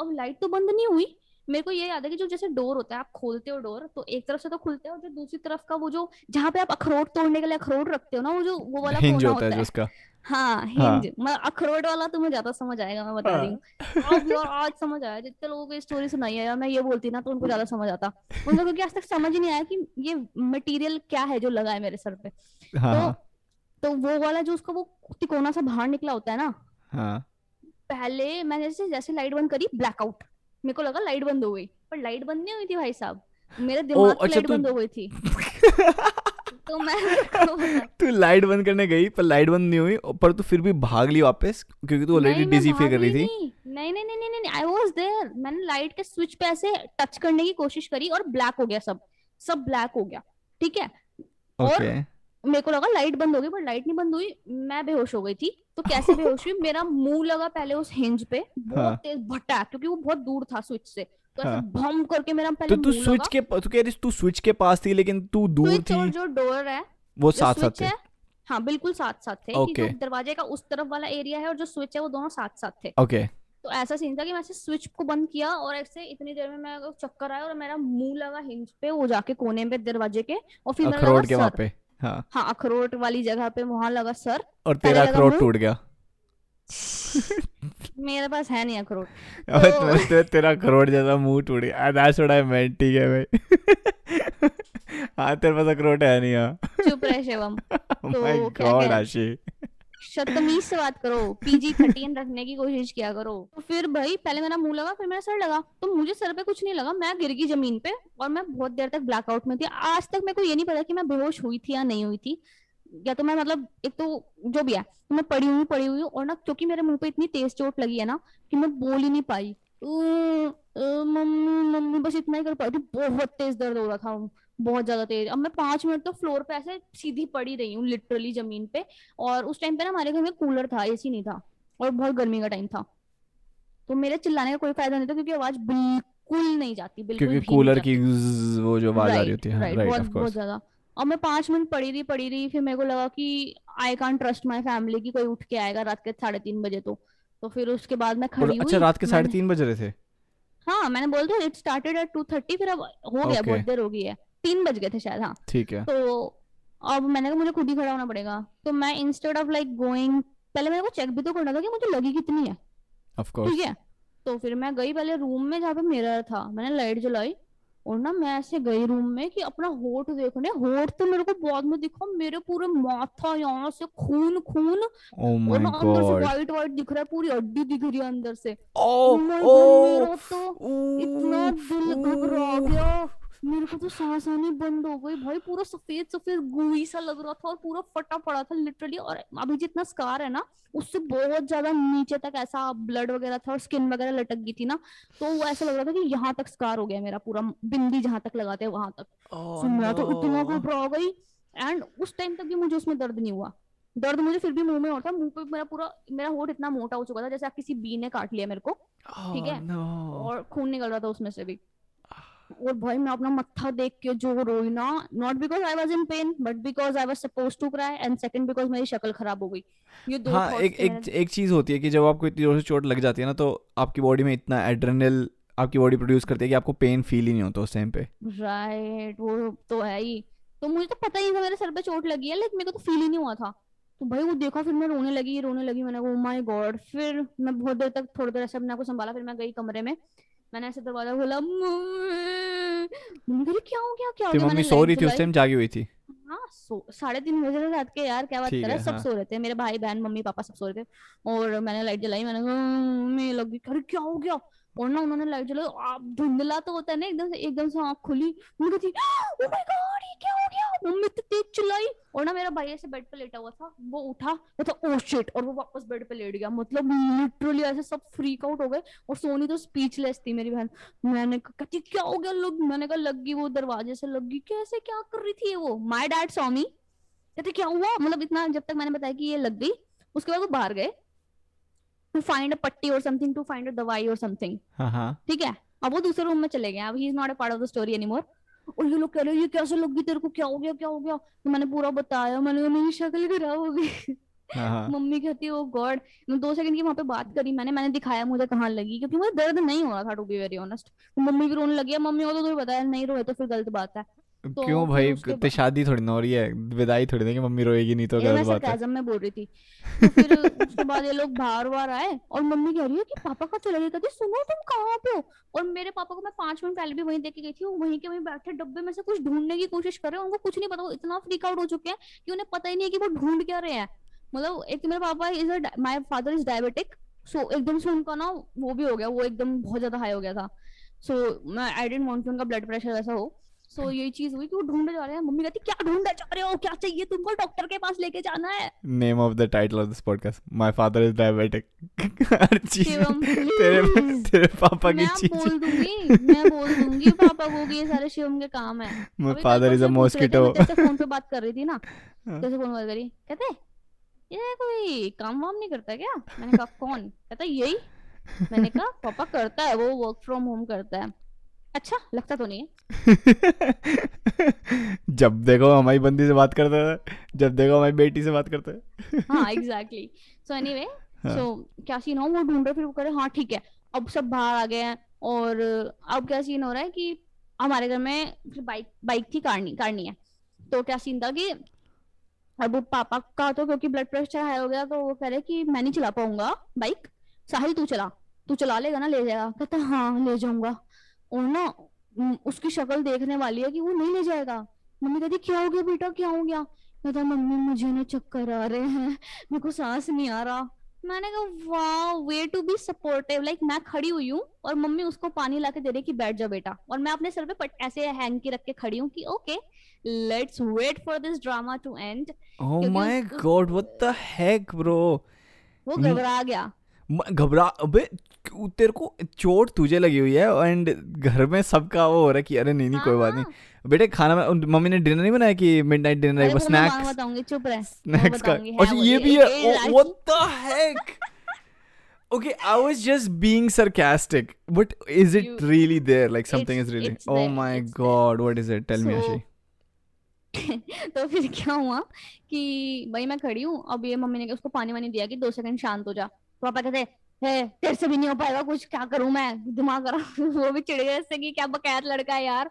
अब लाइट तो बंद नहीं हुई। मेरे को ये याद है कि जो जैसे डोर होता है, आप खोलते हो डोर, तो एक तरफ से तो खुलते हो, जो दूसरी तरफ का वो जो जहाँ पे आप अखरोट तोड़ने के लिए अखरोट रखते हो ना, वो जो वो वाला हिंज होता है जिसका, हाँ हिंज, मतलब अखरोट वाला तुम्हें ज्यादा समझ आएगा, मैं बता रही हूँ। और आज समझ आया, जितने लोगों को स्टोरी सुनाई है, मैं ये बोलती ना तो उनको ज्यादा समझ आता, उनको क्योंकि आज तक समझ ही नहीं आया कि ये मटेरियल क्या है जो लगा है मेरे सर पे। तो वो वाला जो उसका वो तिकोना सा बाहर निकला होता है ना, पहले मैंने जैसे लाइट बंद करी, ब्लैकआउट, मेरे को लगा लाइट बंद हो गई, पर लाइट बंद नहीं हुई थी भाई साहब, मेरे दिमाग की लाइट बंद हो गई थी। तो मैं तू लाइट बंद करने गई पर लाइट बंद नहीं हुई, पर तू फिर भी भाग ली वापस क्योंकि तू ऑलरेडी डिजी फील कर रही थी। नहीं, आई वाज देयर, मैंने लाइट के स्विच पे ऐसे टच करने की कोशिश करी और ब्लैक हो गया, सब ब्लैक हो गया, ठीक है। और मेरे को लगा लाइट बंद हो गई, पर लाइट नहीं बंद हुई, मैं बेहोश हो गई थी। तो कैसे बेहोश हुई, मेरा मुंह लगा पहले उस हिंज पे, बहुत तेज भट्टा, क्योंकि वो बहुत दूर था स्विच से, तो ऐसे भम करके मेरा पहले मुंह लगा। तू स्विच के पास थी लेकिन तू दूर थी, और जो डोर है वो साथ है। हाँ बिल्कुल साथ थे, कि दरवाजे का उस तरफ वाला एरिया है और जो स्विच है वो दोनों साथ थे। ओके, तो ऐसा सीन था कि मैं स्विच को बंद किया और ऐसे इतनी देर में मेरे को चक्कर आया और मेरा मुंह लगा हिंज पे, वो जाके कोने में दरवाजे के, और फिर मेरा लगा सर, हाँ अखरोट वाली जगह पे, वहां लगा सर, और तेरा अखरोट टूट गया। मेरे पास है नहीं अखरोट तो... तेरा अखरोट जैसा मुंह टूट गया, दैट्स व्हाट आई मेंट। ठीक है भाई हाँ तेरे पास अखरोट है नहीं। हां चुप रह शिवम। माय गॉड आशी, शतमीज से बात करो, PG-13 रखने की कोशिश किया करो। तो फिर भाई पहले मेरा मुंह लगा, फिर मेरा सर लगा। तो मुझे सर पे कुछ नहीं लगा, मैं गिर गई जमीन पे और मैं बहुत देर तक ब्लैकआउट में थी। आज तक मेरे को ये नहीं पता कि मैं बेहोश हुई थी या नहीं हुई थी, या तो मैं मतलब एक तो जो भी है तो मैं पड़ी हुई हूँ। और ना क्योंकि मेरे मुंह पे इतनी तेज चोट लगी है ना कि मैं बोल ही नहीं पाई, मम्मी बस इतना ही कर पाई। बहुत तेज दर्द हो रहा था, बहुत ज्यादा तेज। अब मैं 5 मिनट तो फ्लोर पे ऐसे सीधी पड़ी रही हूँ लिटरली जमीन पे। और उस टाइम पे ना हमारे घर में कूलर था, एसी नहीं था, और बहुत गर्मी का टाइम था, तो मेरे चिल्लाने का कोई फायदा नहीं था क्योंकि आवाज बिल्कुल नहीं जाती, बिल्कुल क्योंकि कूलर की वो जो आवाज आ रही होती है बहुत ज्यादा। और मैं 5 मिनट पड़ी रही। फिर मेरे को लगा कि I can't trust my family की कोई उठ के आएगा रात के 3:30 बजे। तो फिर उसके बाद मैं खड़ी हुई। अच्छा रात के 3:30 बजे रहे थे? हाँ मैंने बोल दिया इट स्टार्टेड एट 2:30। फिर अब हो गया, बहुत देर हो गई है, 3 बज गए थे शायद। हाँ ठीक है। तो अब मैंने कहा मुझे खुद ही खड़ा होना पड़ेगा। तो मैं इंस्टेड ऑफ लाइक गोइंग, पहले मेरे को चेक भी तो करना था कि मुझे लगी कितनी है, ऑफ कोर्स ठीक है। तो फिर मैं गई पहले रूम में जहाँ पे मिरर था, मैंने लाइट जलाई और ना मैं ऐसे गई रूम में कि अपना होठ देखने। होठ तो मेरे को बाद में दिखा, मेरे पूरे माथा यहाँ से खून और ना अंदर से वाइट दिख रहा है, पूरी हड्डी दिख रही है अंदर से। मेरा तो इतना दिल घबरा गया, मेरे को तो सांस आनी बंद हो गई भाई। पूरा सफेद गुई सा लग रहा था और पूरा फटा पड़ा था लिटरली। और अभी जितना स्कार है ना उससे बहुत ज्यादा नीचे तक ऐसा ब्लड वगैरह था और स्किन वगैरह लटक गई थी ना, तो वो ऐसा लग रहा था कि यहाँ तक स्कार हो गया मेरा पूरा, बिंदी जहां तक लगाते हैं वहां तक। मैं तो इतना घबरा हो गई। एंड उस टाइम तक भी मुझे उसमें दर्द नहीं हुआ, दर्द मुझे फिर भी मुंह में होता। मुंह पे मेरा पूरा, मेरा होठ इतना मोटा हो चुका था जैसे किसी बी ने काट लिया मेरे को, ठीक है, और खून निकल रहा था उसमें से भी। और भाई मैं अपना मत्था देख के जो रोई ना, not because I was in pain but because I was supposed to cry, and second because मेरी शक्ल खराब हो गई। ये दो एक चीज होती है कि जब आपको इतनी जोर से चोट लग जाती है ना, तो आपकी बॉडी में इतना एड्रेनल आपकी बॉडी प्रोड्यूस करती है कि आपको पेन फील ही नहीं होता उस टाइम पे, राइट। वो तो है ही। तो मुझे तो पता ही था मेरे सर पे चोट लगी है, लेकिन मेरे को तो फील ही नहीं हुआ था। तो भाई वो देखा, फिर मैं रोने लगी। मैंने ओ माय गॉड। फिर मैं बहुत देर तक, थोड़ी देर ऐसे अपने आप को संभाला, फिर मैं गई कमरे में। मैंने ऐसे दरवाजा खोला, मम्मी क्या हो गया। मम्मी सो रही थी उस टाइम, जागी हुई थी। हाँ 3:30 बजे रात के, यार क्या बात कर रहा है, सब सो रहे थे, मेरे भाई बहन मम्मी पापा सब सो रहे थे। और मैंने लाइट जलाई, मैंने मम्मी लगी, अरे क्या हो गया। और ना उन्होंने लाइट जलाई, आप धुंधला तो होता है ना, एकदम से आँख खुली, मुझे थी ओ माय गॉड ये क्या हो गया। मम्मी तो तेज चिल्लाई। और ना मेरा भाई ऐसे बेड पे लेटा हुआ था, वो उठा, वो था ओ शिट, और वो वापस बेड पे लेट गया। मतलब लिटरली ऐसे सब फ्रीक आउट हो गए। और सोनी तो स्पीचलेस थी मेरी बहन। मैंने कहती क्या हो गया, लग मैंने कहा लगी, वो दरवाजे से लगी, कैसे क्या कर रही थी वो। माय डैड सॉ मी, कहते क्या हुआ, मतलब इतना जब तक मैंने बताया कि ये लग गई। उसके बाद वो बाहर गए to find a पट्टी or something, to find a दवाई or something, ठीक है। अब वो दूसरे रूम में चले गए, अब he is not a part of the story anymore। और ये लोग कह रहे ये कैसे लग गई तेरे को, क्या हो गया। तो मैंने पूरा बताया, मैंने मेरी शक्ल खराब हो गई। मम्मी कहती ओ गॉड। 2 सेकंड की वहां पे बात करी मैंने दिखाया मुझे कहाँ लगी, क्योंकि मुझे दर्द नहीं हो रहा था टू बी वेरी ऑनेस्ट। मम्मी भी रोने लगी। मम्मी को तो बताया नहीं रोए तो फिर गलत बात है। क्यों भाई, शादी थोड़ी ना हो रही है, विदाई थोड़ी ना कि मम्मी रोएगी नहीं तो गलत बात है। मैं बोल रही थी। तो फिर उसके बाद ये लोग बार आए और मम्मी कह रही है कि पापा का चला गया, कहती सुनो तुम कहाँ पे हो। और मेरे पापा को मैं 5 मिनट पहले भी वहीं देख के गई थी, वहीं के वहीं बैठे डब्बे में से कुछ ढूंढने की कोशिश कर रहे हैं, उनको कुछ नहीं पता। वो इतना फ्रीक आउट हो चुके हैं कि उन्हें पता ही नहीं है कि वो ढूंढ क्या रहे हैं। मतलब एक मेरे पापा my father is diabetic, so एकदम से उनका ना वो भी हो गया, वो एकदम बहुत ज्यादा हाई हो गया था। सो आई डिडंट वांट उनका ब्लड प्रेशर वैसा हो। So, यही चीज हुई कि वो ढूंढने जा रहे हैं। मम्मी कहती क्या ढूंढने जा रहे हो, क्या चाहिए तुमको, डॉक्टर के पास लेके जाना है। Name of the title of this podcast, my father is diabetic. तेरे पापा की चीज मैं बोल दूंगी पापा को कि ये सारे शिवम के काम है। My father is a mosquito. जैसे फोन पे बात कर रही थी ना, जैसे फोन बात करी, कहते ये कोई काम वाम नहीं करता क्या। मैंने कहा कौन, कहता यही। मैंने कहा पापा करता है, वो वर्क फ्रॉम होम करता है। अच्छा लगता तो नहीं है। जब देखो हमारी बंदी से बात करता है, जब देखो हमारी बेटी से बात करता है। हाँ एग्जैक्टली। सो एनीवे, सो क्या सीन हो, वो ढूंढ रहे, फिर वो कह रहे हाँ ठीक है। अब सब बाहर आ गए हैं। और अब क्या सीन हो रहा है कि हमारे घर में बाइक थी, कारनी है। तो क्या सीन था कि अब पापा का तो क्योंकि ब्लड प्रेशर हाई हो गया तो वो कह रहे कि मैं नहीं चला पाऊंगा बाइक, साहिल तू चला लेगा ना, ले जाएगा? कहता हाँ ले जाऊंगा। और ना उसकी शक्ल देखने वाली है कि वो नहीं ले जाएगा। मम्मी कहती क्या हो गया बेटा, क्या हो गया? कहता मम्मी मुझे ना चक्कर आ रहे हैं, मेरे को सांस नहीं आ रहा। मैंने कहा वाह, way to be supportive. Like मैं खड़ी हुई हूँ और मम्मी उसको पानी लाके दे रही कि बैठ जा बेटा, और मैं अपने सर पे ऐसे हैंग की रख के खड़ी हूँ कि okay let's wait for this drama to end. Oh my God, what the heck bro. वो घबरा गया। घबरा, अबे तेरे को चोट तुझे लगी हुई है एंड घर में सबका वो हो रहा है कि अरे नहीं नहीं कोई बात नहीं बेटे, खाना मम्मी ने डिनर नहीं बनाया कि मिडनाइट डिनर है, बस स्नैक्स बताऊंगी, चुप रह, स्नैक्स का। अच्छा ये भी है, what the heck. Okay I was just being sarcastic, but is it really there, like something is really, oh my God what is it, tell me आशी। तो फिर क्या हुआ कि भाई मैं खड़ी हूं, अब ये मम्मी ने उसको पानी वानी दिया कि 2 सेकंड शांत हो जा। पापा कहते तेरे से भी नहीं हो पाएगा कुछ, क्या करूं मैं, दिमाग खराब। वो भी चिढ़ गए इससे कि क्या बकैत लड़का है यार।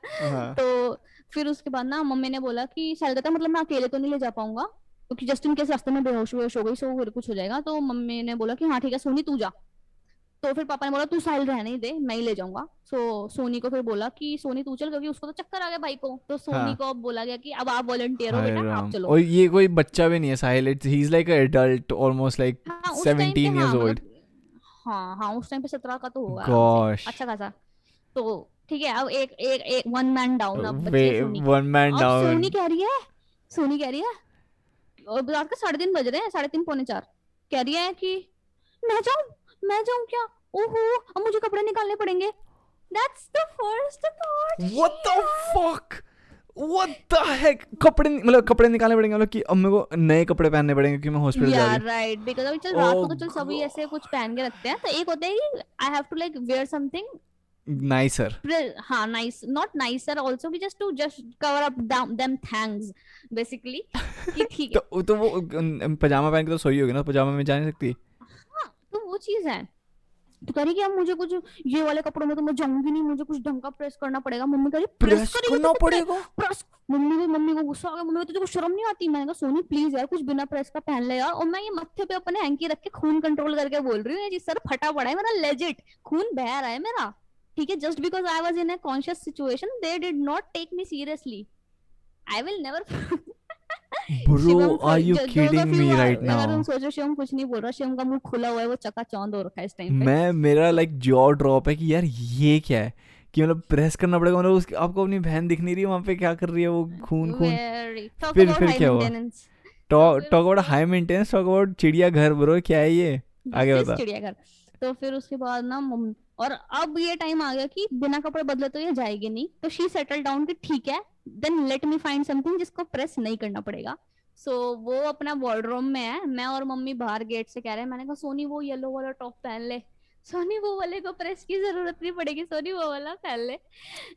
तो फिर उसके बाद ना मम्मी ने बोला कि साहिल कहता मतलब मैं अकेले तो नहीं ले जा पाऊंगा क्योंकि जस्ट इनके रास्ते में बेहोश हो गई सो फिर कुछ हो जाएगा। तो मम्मी ने बोला कि हाँ ठीक है सोनी तू जा। तो फिर पापा ने बोला तू साहिल रहने ही दे, मैं ही ले जाऊंगा। सो सोनी को फिर बोला कि सोनी तू चल, क्योंकि उसको तो चक्कर आ गया भाई को। तो सोनी को अब बोला गया कि अब आप वॉलंटियर हो बेटा, आप चलो। और ये कोई बच्चा भी नहीं है Sahil, it's he is like a adult almost, like 17 years old. हाँ उस टाइम पे 17 का तो होगा अच्छा खासा। तो ठीक है अब एक वन मैन डाउन, अब सोनी कह रही है, सोनी कह रही है रात के 3:30 बज रहे हैं, 3:30 पौने 4 कह रही है कि मैं जाऊं क्या, ओहो अब मुझे कपड़े निकालने पड़ेंगे। That's the first thought. What the fuck? What the heck? कपड़े निकालने पड़ेंगे, मतलब कि अब मेरे को नए कपड़े पहनने पड़ेंगे क्योंकि मैं हॉस्पिटल जा रही हूं। Yeah right, because अब चल रात को तो चल सभी ऐसे कुछ पहन के रखते हैं। तो एक होता है कि I have to like wear something nicer. हाँ nice, not nicer also, कि just cover up them things basically. ठीक है। तो वो पजामा पहन के तो सोई होगी ना, पजामा में जा नहीं सकती। तो वो चीज है। तो कह रही कि अब मुझे कुछ ये वाले कपड़ों में तो मैं जाऊंगी नहीं, मुझे कुछ ढंग का प्रेस करना पड़ेगा। मम्मी कह रही प्रेस करना पड़ेगा। मम्मी को गुस्सा आ गया, मम्मी तो तुझे शर्म नहीं आती। मैंने कहा सोनी प्लीज यार कुछ बिना प्रेस का पहन ले यार। और मैं ये मत्थे पे अपने हैंकी रख के खून कंट्रोल करके बोल रही हूँ, ये सर फटा पड़ा है मेरा, लेजिट खून बह रहा है मेरा। ठीक है, just because I was in a conscious situation, they did not take me seriously. I will never. Bro, are you kidding me right now? अगर तुम सोचो शिवम कुछ नहीं बोल रहा, शिवम का मुंह खुला हुआ है, वो चकाचौंध हो रखा है इस टाइम पे। मैं मेरा लाइक जॉ ड्रॉप है कि यार ये क्या है कि मतलब प्रेस करना पड़ेगा, मतलब उसकी आपको अपनी बहन दिख नहीं रही है वहाँ पे, क्या कर रही है वो खून। फिर क्या हुआ? Talk about high maintenance, talk about चिड़ियाघर ब्रो, क्या है ये आगे बता। चिड़ियाघर। तो फिर उसके बाद ना और अब ये टाइम आ गया कि बिना कपड़े बदले तो ये जाएगी नहीं। तो शी सेटल डाउन कि ठीक है then let me find something जिसको प्रेस नहीं करना पड़ेगा। सो वो अपना वार्डरोब में है, मैं और मम्मी बाहर गेट से कह रहे हैं। मैंने कहा सोनी वो येलो वाला टॉप पहन ले, सोनी वो वाले को प्रेस की जरूरत नहीं पड़ेगी, सोनी वो वाला पहन ले।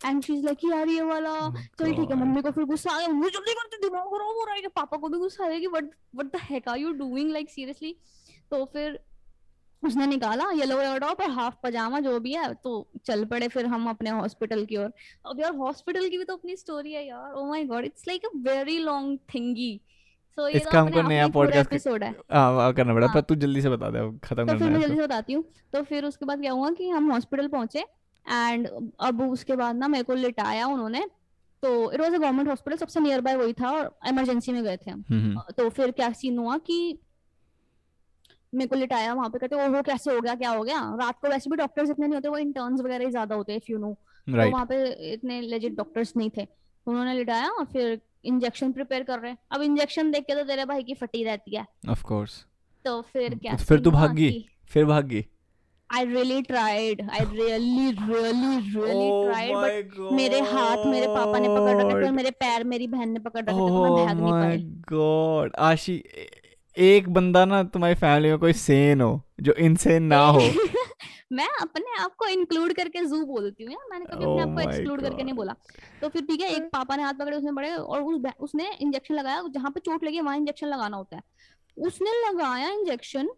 एंड शी इज लाइक यार ये वाला चल ठीक है। मम्मी को फिर गुस्सा आ गया, मुझे जल्दी करते, दिमाग खराब हो रहा है। पापा को भी गुस्सा आ गया कि what the heck are you doing, like seriously. तो फिर उसने निकाला येलो टॉप और हाफ पजामा जो भी है। तो चल पड़े फिर हम अपने हॉस्पिटल की ओर। अब यार हॉस्पिटल की भी तो अपनी स्टोरी है यार, oh my God it's like a very long thingy. So ये तो हमको नया पॉडकास्ट एपिसोड है, हां करना पड़ा, पर तू जल्दी से बता दे, अब खत्म करना है। तो फिर मैं जल्दी से बताती हूं। तो फिर उसके बाद क्या हुआ कि हम हॉस्पिटल पहुंचे एंड अब उसके बाद ना मेरे को लिटाया उन्होंने। तो it was a government hospital, सबसे नियर बाय वही था और इमरजेंसी में गए थे हम। तो फिर क्या सीन हुआ कि मेरे को लिटाया वहां पे, कहते ओहो कैसे हो गया, क्या हो गया। रात को वैसे भी डॉक्टर्स इतने नहीं होते, वो इंटर्न्स वगैरह ही ज्यादा होते हैं इफ यू नो। तो वहां पे इतने लेजिट डॉक्टर्स नहीं थे, उन्होंने लिटाया और फिर इंजेक्शन प्रिपेयर कर रहे हैं। अब इंजेक्शन देख के तो तेरे भाई की फटी रहती है ऑफ कोर्स। तो फिर क्या, फिर तू भाग गई। I really tried, I really tried, but मेरे हाथ मेरे पापा ने पकड़ रखे थे, मेरे पैर मेरी बहन ने पकड़ रखे थे, तो मैं भाग नहीं पाई। गॉड आशी, एक बंदा ना तुम्हारी फैमिली में कोई सेन हो जो इनसेन ना हो। मैं अपने आप को इंक्लूड करके जू बोलती हूँ, मैंने कभी अपने आप को एक्सक्लूड करके नहीं बोला। तो फिर ठीक है, एक पापा ने हाथ पकड़े, उसने पड़े और उसने इंजेक्शन लगाया, जहाँ पे चोट लगी वहां इंजेक्शन लगाना होता है। उसने लगाया इंजेक्शन,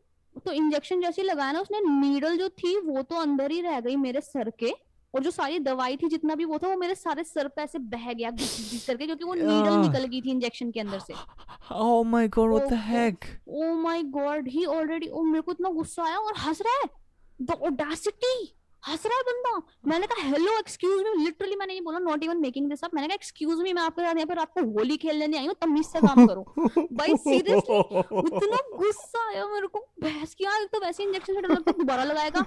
तो इंजेक्शन जैसे लगाया ना उसने, नीडल जो थी वो तो अंदर ही रह गई मेरे सर के, और जो सारी दवाई थी जितना भी वो था वो मेरे सारे सर पे ऐसे बह गया घिस करके, क्योंकि वो नीडल निकल गई थी इंजेक्शन के अंदर से। Oh my God, what the heck, oh my God, he already, ओ मेरे को इतना गुस्सा आया और हंस रहा है, द ऑडेसिटी, हंस रहा है बंदा। मैंने कहा हेलो एक्सक्यूज मी, लिटरली मैंने ये बोला, not even making this up, मैंने कहा एक्सक्यूज मी, मैं आपके साथ यहाँ पर आपको होली खेलने आई हूँ, तमीज से काम करो। भाई सीरियसली इतना गुस्सा आया मेरे को, बहस किया, एक तो वैसे इंजेक्शन से डर लगता है, दोबारा लगाएगा,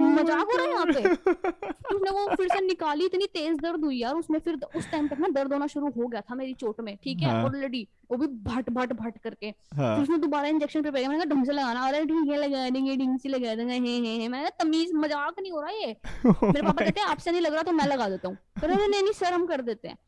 मजाक हो रहा है यहाँ पे। उसने वो फिर से निकाली, इतनी तेज दर्द हुई यार उसमें, फिर उस टाइम तक ना दर्द होना शुरू हो गया था मेरी चोट में, ठीक है, ऑलरेडी वो भी भट भट भट करके। तो उसने दोबारा इंजेक्शन पे गया, मैंने कहा ढंग से लगाना, अरे ठीक है लगा देंगे, ढंग से लगा देंगे, हे। मैंने कहा तमीज, मजाक नहीं हो रहा ये। मेरे पापा कहते हैं आपसे नहीं लग रहा तो मैं लगा देता हूँ, पर नहीं सर हम कर देते हैं।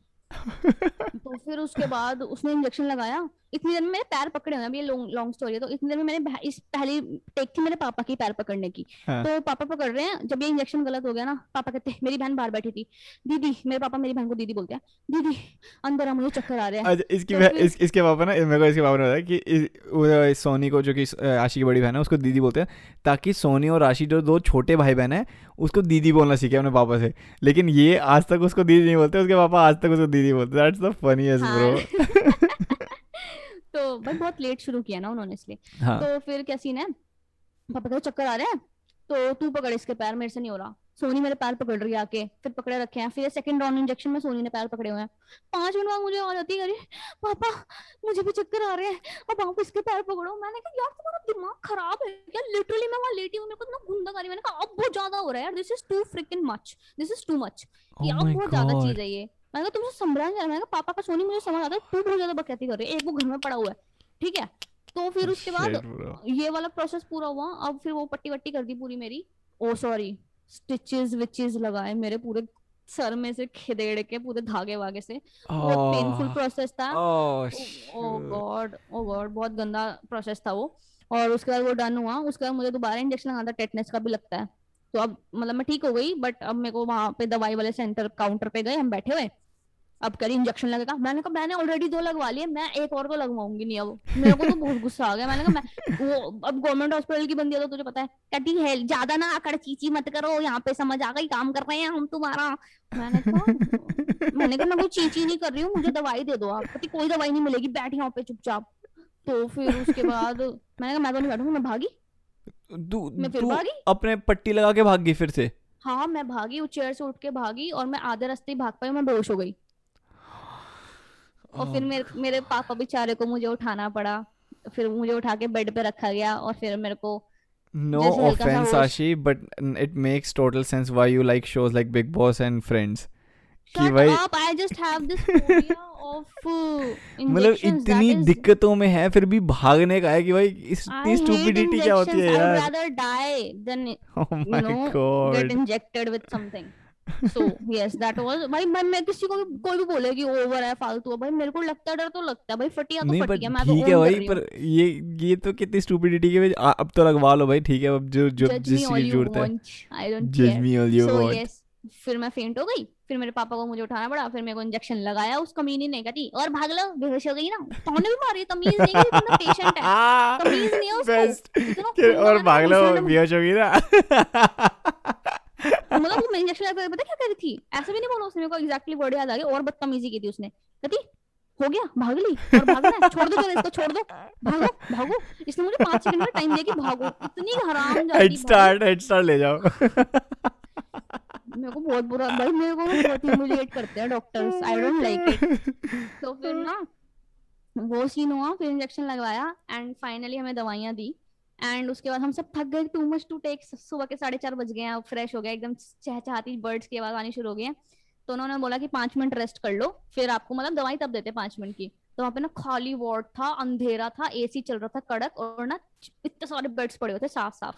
तो फिर उसके बाद उसने इंजेक्शन लगाया, इतनी देर में मेरे पैर पकड़े हुए हैं, ये लॉन्ग स्टोरी है। तो इतनी देर में मैंने इस पहली टेक थी मेरे पापा की पैर पकड़ने की, तो पापा पकड़ रहे हैं, जब ये इंजेक्शन गलत हो गया ना, पापा कहते हैं, मेरी बहन बाहर बैठी थी, दीदी, मेरे पापा मेरी बहन को दीदी बोलते हैं, दीदी अंदर आ, मुझे चक्कर आ रहा है। इसके पापा ना, मेरे को इसके पापा ने बताया कि सोनी को, जो कि आशी की बड़ी बहन है, उसको दीदी बोलते हैं ताकि सोनी और आशी जो दो छोटे भाई बहन है उसको दीदी बोलना सीखे अपने पापा से, लेकिन ये आज तक उसको दीदी नहीं बोलते, उसके पापा आज तक उसको दीदी बोलते। That's the funniest bro. तो भाई बहुत लेट शुरू किया ना उन्होंने, इसलिए। तो फिर क्या सीन है, पापा को चक्कर आ रहा है, तो तू पकड़ इसके पैर, मेरे से नहीं हो रहा। सोनी मेरे पैर पकड़ रही है आके, फिर पकड़े रखे हैं, फिर सेकंड राउंड इंजेक्शन में सोनी ने पैर पकड़े हुए हैं। 5 मिनट बाद मुझे आवाज आती है, अरे पापा मुझे भी चक्कर आ रहे हैं, अब आप इसके पैर पकड़ो। मैंने कहा यार तुम्हारा दिमाग खराब है क्या, लिटरली मैं वहां लेटी हूं, मेरे को इतना गुंदा कर रही है। मैंने कहा अब बहुत ज्यादा हो रहा है यार, this is too freaking much, this is too much, ये अब बहुत ज्यादा चीज है ये। मैंने कहा तुमसे संभला नहीं जा रहा, मैंने कहा पापा का सोनी मुझे समझ आता है, तू बहुत ज्यादा बकैती कर रही है, एक वो घर में पड़ा हुआ है, ठीक है। तो फिर उसके बाद ये वाला प्रोसेस पूरा हुआ। अब फिर वो पट्टी वट्टी कर दी पूरी मेरी, ओ सॉरी स्टिचेस विचेस लगाए मेरे पूरे सर में से, खिदेड़ के पूरे धागे वागे से, बहुत पेनफुल प्रोसेस था। ओ गॉड बहुत गंदा प्रोसेस था वो। और उसके बाद वो डन हुआ, उसके बाद मुझे दोबारा इंजेक्शन लगाना था, टेटनेस का भी लगता है। तो अब मतलब मैं ठीक हो गई, बट अब मेरे को वहां पे दवाई वाले सेंटर काउंटर पे गए, हम बैठे हुए, अब करी इंजेक्शन लगेगा। मैंने कहा मैंने ऑलरेडी 2 लगवा लिए, मैं एक और तो लगवाऊंगी नहीं। अब मेरे को तो बहुत गुस्सा आ गया, मैंने कहा मैं वो अब गवर्नमेंट हॉस्पिटल की बंदी है तो तुझे पता है, कहती है ज्यादा ना आकर चीची मत करो, यहाँ पे समझ आ गई काम कर रहे हैं हम तुम्हारा। मैंने कहा मैं कोई चीची नहीं कर रही हूँ, मुझे दवाई दे दो आप। कहती कोई दवाई नहीं मिलेगी, बैठ यहाँ पे चुपचाप। तो फिर उसके बाद मैंने कहा मैं तो नहीं बैठूंगी, मैं भागी, मैं फिर भागी, अपने पट्टी लगा के भागी फिर से। हाँ मैं भागी, वो चेयर से उठ के भागी और मैं आधे रास्ते भाग पाई, मैं बेहोश हो गई। और फिर मेरे पापा बेचारे को मुझे उठाना पड़ा, फिर मुझे उठा के बेड पे रखा गया। और फिर मेरे को नो ऑफेंस आशी, but it makes total sense why you like shows like big boss and Friends. मतलब इतनी दिक्कतों में है फिर भी भागने का है कि भाई इतनी स्टूपिडिटी क्या होती है यार। I'd rather die than get injected with something. So yes, that was भाई मैं किसी को भी कोई भी बोले कि ओवर है फालतू है, भाई मेरे को लगता है डर तो लगता है भाई, फटिया तो फटिया, मैं तो ठीक है भाई, पर ये तो कितनी स्टूपिडिटी के। अब तो लगवा लो भाई, ठीक है, अब जो जिस चीज जरूरत है जज मी ऑल यू वांट। फिर मैं फेंट हो गई, फिर मेरे पापा को मुझे उठाना पड़ा, फिर मेरे को इंजेक्शन लगाया उस कमीनी ने, कहती और भाग लो, बेहोश हो गई ना, तौने भी मारी, तमीज नहीं है, इतना पेशेंट है, तमीज नहीं है उसको, और भाग लो बेहोश हो गई ना। मतलब मैं इंजेक्शन लगा, पता क्या करी थी, ऐसा भी नहीं बोला उसने, मेरे को एग्जैक्टली वर्ड याद आ गया, और बदतमीजी की थी उसने, कहती हो गया भाग ली, और भागना है, छोड़ दो इसको, छोड़ दो, भागो भागो, इसने मुझे 5 सेकंड का टाइम दिया कि भागो, इतनी हराम जाती, हेड स्टार्ट ले जाओ। मेरे को बहुत बुरा, भाई मेरे को बहुत ह्यूमिलिएट करते हैं doctors, I don't like it. तो फिर ना वो सीन हुआ, फिर इंजेक्शन लगवाया एंड फाइनली हमें दवाइयां दी। एंड उसके बाद हम सब थक गए, टू मच टू टेक, सुबह के 4:30 बज गए हैं, अब फ्रेश हो गए, एकदम चहचहाती बर्ड्स की आवाज आनी शुरू हो गई है। तो उन्होंने बोला कि 5 मिनट रेस्ट कर लो, फिर आपको मतलब दवाई तब देते 5 मिनट की। तो वहाँ पे ना खाली वार्ड था, अंधेरा था, एसी चल रहा था कड़क, और ना इतने सारे बेड्स पड़े हुए थे साफ साफ।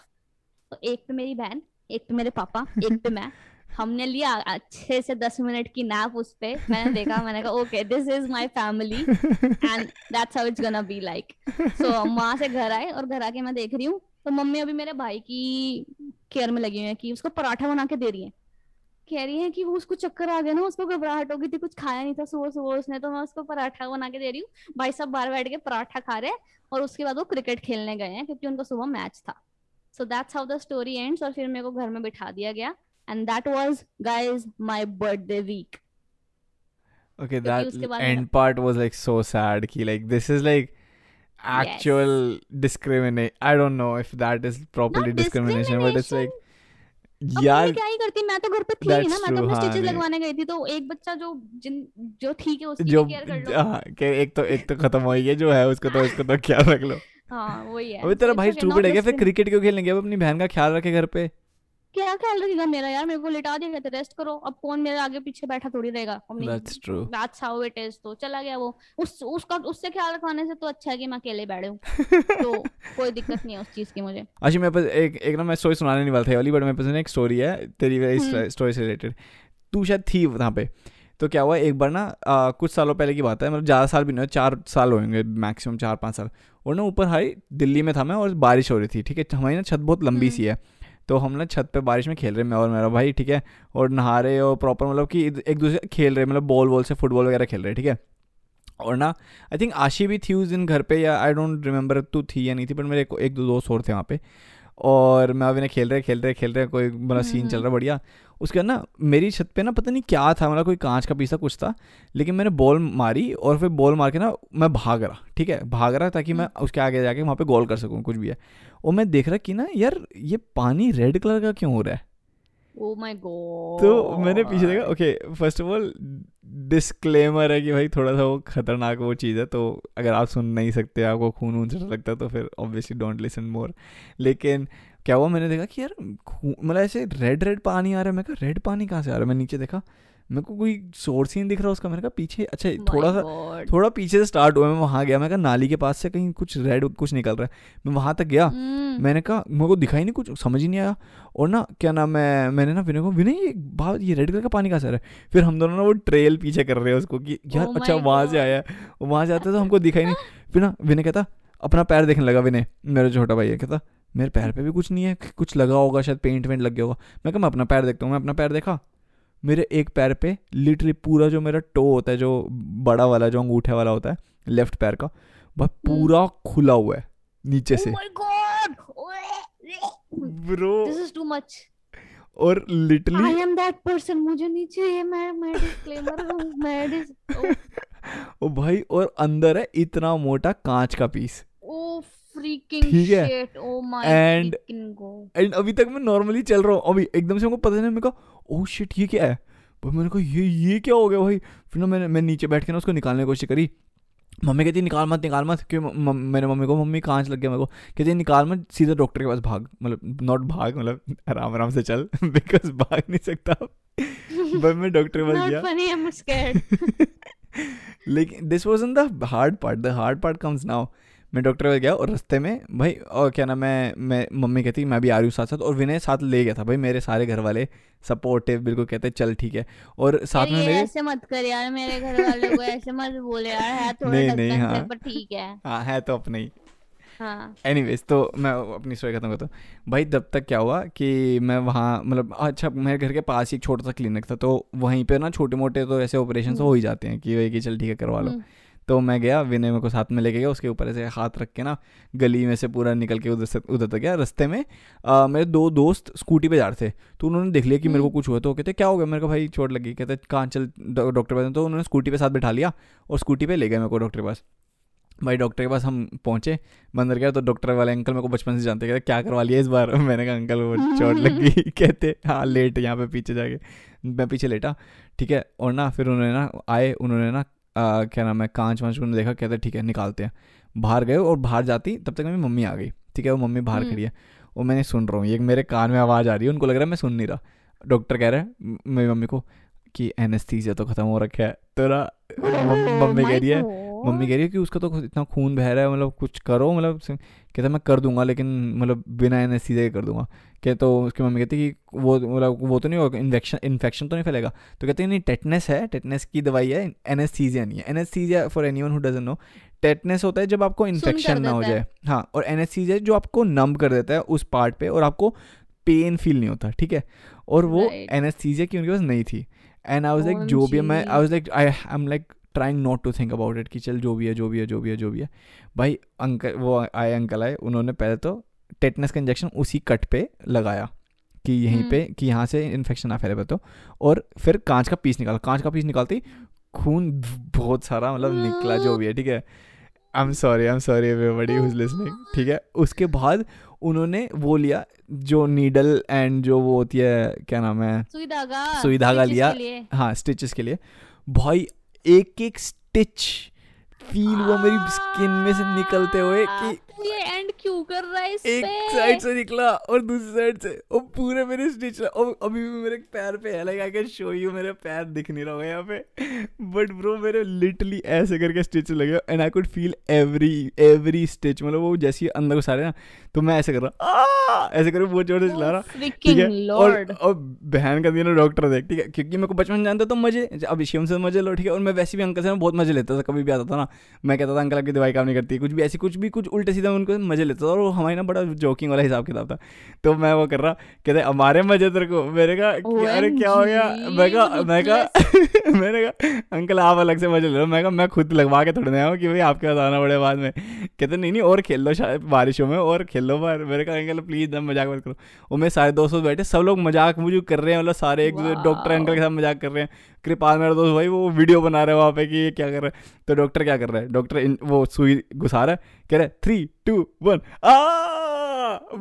तो एक पे मेरी बहन, एक पे मेरे पापा, एक पे मैं, हमने लिया अच्छे से 10 मिनट की नैप उस पे। मैंने देखा, मैंने कहा okay this is my family and that's how it's gonna be like. So वहां से घर आए, और घर आके मैं देख रही हूँ तो मम्मी अभी मेरे भाई की केयर में लगी हुई है कि उसको पराठा बना के दे रही है। कह रही है कि वो उसको चक्कर आ गया ना, उसको घबराहट हो गई थी, कुछ खाया नहीं था सुबह सुबह उसने, तो मैं उसको पराठा बना के दे रही हूँ। भाई साहब बाहर बैठ के पराठा खा रहे हैं, और उसके बाद वो क्रिकेट खेलने गए हैं क्योंकि उनका सुबह मैच था। So that's how the story ends. और फिर मेरे को घर में बिठा दिया गया, and that was, guys, my birthday week. Okay, that end part was like so sad ki like this is like actual discrimination. I don't know if that is properly discrimination, but it's like यार क्या ही करती, मैं तो घर पे थी ना, मैं तो अपने स्टिचेस लगवाने गई थी, तो एक बच्चा जो ठीक है उसकी केयर कर लो। हां के एक तो खत्म हो गई है जो है, उसको तो क्या रख लो। हां वही है। अभी तेरा भाई स्टूपिड है क्या? फिर क्रिकेट क्यों खेलने गया? अब अपनी बहन का ख्याल रखे घर पे। क्या ख्याल रखेगा मेरा यार, मेरे को लिटा दिया कहते रेस्ट करो, अब कौन मेरे आगे पीछे बैठा थोड़ी रहेगा। That's true. That's how it is. तो चला गया वो, उससे ख्याल रखवाने से तो अच्छा है कि मैं अकेले बैठे हूँ तो कोई दिक्कत नहीं है उस चीज की मुझे। अच्छा मेरे पास एक ना मैं स्टोरी सुनाने नहीं वाला था वाली, बट मेरे पास एक स्टोरी है तेरी स्टोरी से रिलेटेड। तू शायद थी वहाँ पे। तो क्या हुआ एक बार ना कुछ सालों पहले की बात है, मतलब ज़्यादा साल भी नहीं, 4 साल होंगे मैक्सिमम, 4-5 साल। और ना ऊपर हाई दिल्ली में था मैं और बारिश हो रही थी, ठीक है। हमारी ना छत बहुत लंबी सी है, तो हम ना छत पे बारिश में खेल रहे, मैं और मेरा भाई, ठीक है। और नहा रहे और प्रॉपर मतलब कि एक दूसरे खेल रहे, मतलब बॉल वॉल से फुटबॉल वगैरह खेल रहे, ठीक है। और ना आई थिंक आशी भी थी उस दिन घर पे, या आई डोंट रिमेंबर तू थी या नहीं थी, बट मेरे एक दो दोस्त और थे वहाँ पे। और मैं अभी ना खेल रहे कोई मतलब सीन चल रहा बढ़िया। उसके बाद ना मेरी छत पे ना पता नहीं क्या था, मतलब कोई कांच का पीसा कुछ था, लेकिन मैंने बॉल मारी और फिर बॉल मार के ना मैं भाग रहा ताकि मैं उसके आगे जाके वहाँ पे गोल कर सकूँ कुछ भी है। और मैं देख रहा कि ना यार ये पानी रेड कलर का क्यों हो रहा है। Oh my God. तो मैंने पीछे देखा। Okay first of all disclaimer है कि भाई थोड़ा सा वो खतरनाक वो चीज़ है, तो अगर आप सुन नहीं सकते, आपको खून वून से लगता है, तो फिर ऑब्वियसली डोंट लिसन मोर। लेकिन क्या हुआ, मैंने देखा कि यार मतलब ऐसे रेड पानी आ रहा है। मैं कहा रेड पानी कहाँ से आ रहा है? मैं नीचे देखा, मेरे को कोई सोर्स ही नहीं दिख रहा उसका। मैंने कहा पीछे, अच्छा थोड़ा पीछे से स्टार्ट हुआ, मैं वहाँ गया। मैं कहा नाली के पास से कहीं कुछ रेड कुछ निकल रहा है। मैं वहाँ तक गया, मैंने कहा मेरे को दिखाई नहीं, कुछ समझ ही नहीं आया। और ना क्या नाम है, मैंने ना विनय ये रेड कलर का पानी कहाँ से आ रहा है। फिर हम दोनों ना वो ट्रेल पीछे कर रहे हैं उसको कि यार अच्छा वहाँ से आया। वहाँ से आता तो हमको दिखाई नहीं। फिर ना विनय कहता, अपना पैर देखने लगा विनय, मेरा छोटा भाई है, कहता मेरे पैर पे भी कुछ नहीं है, कुछ लगा होगा शायद, पेंट वेंट लग गया होगा। मैं कहा मैं अपना पैर देखता हूँ। मैं अपना पैर देखा, मेरे एक पैर पे लिटरली पूरा जो मेरा टो होता है, जो बड़ा वाला जो अंगूठे वाला होता है लेफ्ट पैर का, वह पूरा खुला हुआ है नीचे से। Bro this is too much. और literally I am that person, मुझे नीचे है, मैं डिस्क्लेमर हूं, मैं ओ भाई। और अंदर है इतना मोटा कांच का piece, freaking shit, oh my freaking god। and अभी तक मैं नॉर्मली चल रहा हूँ, अभी एकदम से हमको पता नहीं, मेरे को oh shit ये क्या है भाई। मैंने कहा ये क्या हो गया भाई। फिर ना मैं नीचे बैठ के ना उसको निकालने की कोशिश करी। मम्मी कहती निकाल मत क्यों, मेरे मम्मी को, मम्मी कांच लग गया मेरे को, कहती निकाल मत, सीधा डॉक्टर के पास भाग, मतलब नॉट भाग मतलब आराम से चल बिकॉज भाग नहीं सकता। भाई मैं डॉक्टर के पास गया, लेकिन this wasn't the hard part, the hard part comes now. मैं डॉक्टर पे गया और रास्ते में भाई, और क्या ना मैं मम्मी कहती मैं भी आ रही हूँ साथ, और विनय साथ ले गया था भाई। मेरे सारे घर वाले सपोर्टिव बिल्कुल, कहते चल ठीक है। और साथ में ऐसे मत कर यार, मेरे घर वालों को ऐसे मत बोल यार, है थोड़ा ढक्कन से पर ठीक है। हां है तो अपने ही। हाँ एनीवेज, तो मैं अपनी स्टोरी खत्म करता हूँ भाई। तब तक क्या हुआ कि मैं वहाँ मतलब अच्छा, मेरे घर के पास ही एक छोटा सा क्लिनिक था, तो वहीं पर ना छोटे मोटे तो ऐसे ऑपरेशन हो ही जाते हैं कि भाई चल ठीक है करवा लो। तो मैं गया, विनय मेरे को साथ में लेके गया, उसके ऊपर ऐसे हाथ रख के ना गली में से पूरा निकल के उधर तक गया। रास्ते में मेरे 2 दोस्त स्कूटी पे जा रहे थे, तो उन्होंने देख लिया कि मेरे को कुछ हुआ, तो कहते क्या हो गया। मेरे को भाई चोट लगी, कहते कहाँ चल डॉक्टर पास। तो उन्होंने स्कूटी पे साथ बैठा लिया और स्कूटी पे ले गए मेरे को डॉक्टर के पास। भाई डॉक्टर के पास हम पहुँचे, मंदिर गया, तो डॉक्टर वाले अंकल मेरे को बचपन से जानते, कहते क्या करवा लिया इस बार। मैंने कहा अंकल वो चोट लग गई, कहते हाँ लेट यहाँ पे पीछे जाके। मैं पीछे लेटा, ठीक है। और ना फिर उन्होंने ना आए, उन्होंने ना क्या नाम है कांच वाँच उन्होंने देखा, कहते ठीक है निकालते हैं। बाहर गए, और बाहर जाती तब तक मेरी मम्मी आ गई, ठीक है। वो मम्मी बाहर खड़ी है और मैंने सुन रहा हूँ, ये मेरे कान में आवाज़ आ रही है, उनको लग रहा है मैं सुन नहीं रहा। डॉक्टर कह रहे हैं मेरी मम्मी को कि एनेस्थीसिया तो ख़त्म हो रखा है। तो ना मम्मी कह रही है कि उसका तो इतना खून बह रहा है, मतलब कुछ करो, मतलब कहता मैं कर दूंगा, लेकिन मतलब बिना एनेस्थीसिया के कर दूंगा। कहते तो उसकी मम्मी कहती कि वो मतलब वो तो नहीं होगा, इन्फेक्शन तो नहीं फैलेगा। तो कहते नहीं टेटनेस है, टेटनेस की दवाई है, एनेस्थीसिया नहीं है। Anaesthesia for anyone who doesn't know, tetanus होता है जब आपको इन्फेक्शन ना हो जाए, हाँ। और एनेस्थीसिया जो आपको नम कर देता है उस पार्ट पे, और आपको पेन फील नहीं होता, ठीक है। और वो एनेस्थीसिया की उनके पास नहीं थी। एंड आई वाज लाइक जो भी मैं I was like I am like trying not to think about it कि चल जो भी है। भाई अंकल आए, उन्होंने पहले तो टेटनेस का इंजेक्शन उसी कट पे लगाया, कि यहीं पे कि यहाँ से इन्फेक्शन ना फैले तो। और फिर कांच का पीस निकालती खून बहुत सारा मतलब निकला जो भी है, ठीक है। I am sorry everybody who is listening, ठीक है। उसके बाद उन्होंने वो लिया जो नीडल एंड जो वो होती है क्या नाम है, सुई धागा लिया, हाँ, स्टिचेस के लिए। भाई एक एक स्टिच फील हुआ मेरी स्किन में से निकलते हुए कि ये एंड क्यों कर रहा है, एक साइड से निकला और दूसरी साइड से और पूरे मेरे स्टिच। और अभी भी मेरे पैर पे है, like I can show you, मेरे पैर दिख नहीं रहा होगा यहाँ पे, बट ब्रो मेरे लिटरली ऐसे करके स्टिच लगे and I could feel every stitch. मतलब वो जैसे अंदर को सारे ना, तो मैं ऐसे कर रहा ऐसे कर बहुत जोर से चला रहा, ठीक है। और बहन का दिन डॉक्टर देख, ठीक है, क्योंकि मेरे को बचपन जानता तो मजे अब शिवम से मजे लो, ठीक है। और मैं वैसे भी अंकल से बहुत मजे लेता था, कभी भी आता था ना मैं कहता था अंकल आपकी दवाई काम नहीं करती, कुछ भी ऐसी कुछ उल्टे सीधा उनको मजे लेता था। और वो हमारी ना बड़ा जोकिंग वाला हिसाब किताब था, तो मैं वो कर रहा कहते हमारे मजे तेरे को, मेरे का अरे क्या हो गया, मैंने कहा अंकल आप अलग से मजे ले रहे, मैं खुद लगवा के थोड़े नया हूँ कि भाई आपके पास आना पड़े बाद में। कहते नहीं और खेल लो शायद बारिशों में और खेल लो बार, मेरे का अंकल प्लीज मजाक मत करो। और मेरे सारे दोस्तों बैठे सब लोग मजाक मुझूक कर रहे हैं, मतलब सारे एक डॉक्टर अंकल के साथ मजाक कर रहे हैं। कृपाल मेरा दोस्त भाई वो वीडियो बना रहे है वहाँ पे कि क्या कर रहा है, तो डॉक्टर क्या कर रहा है, डॉक्टर वो सुई घुसा रहा है, कह रहा है 3, 2, 1 आ,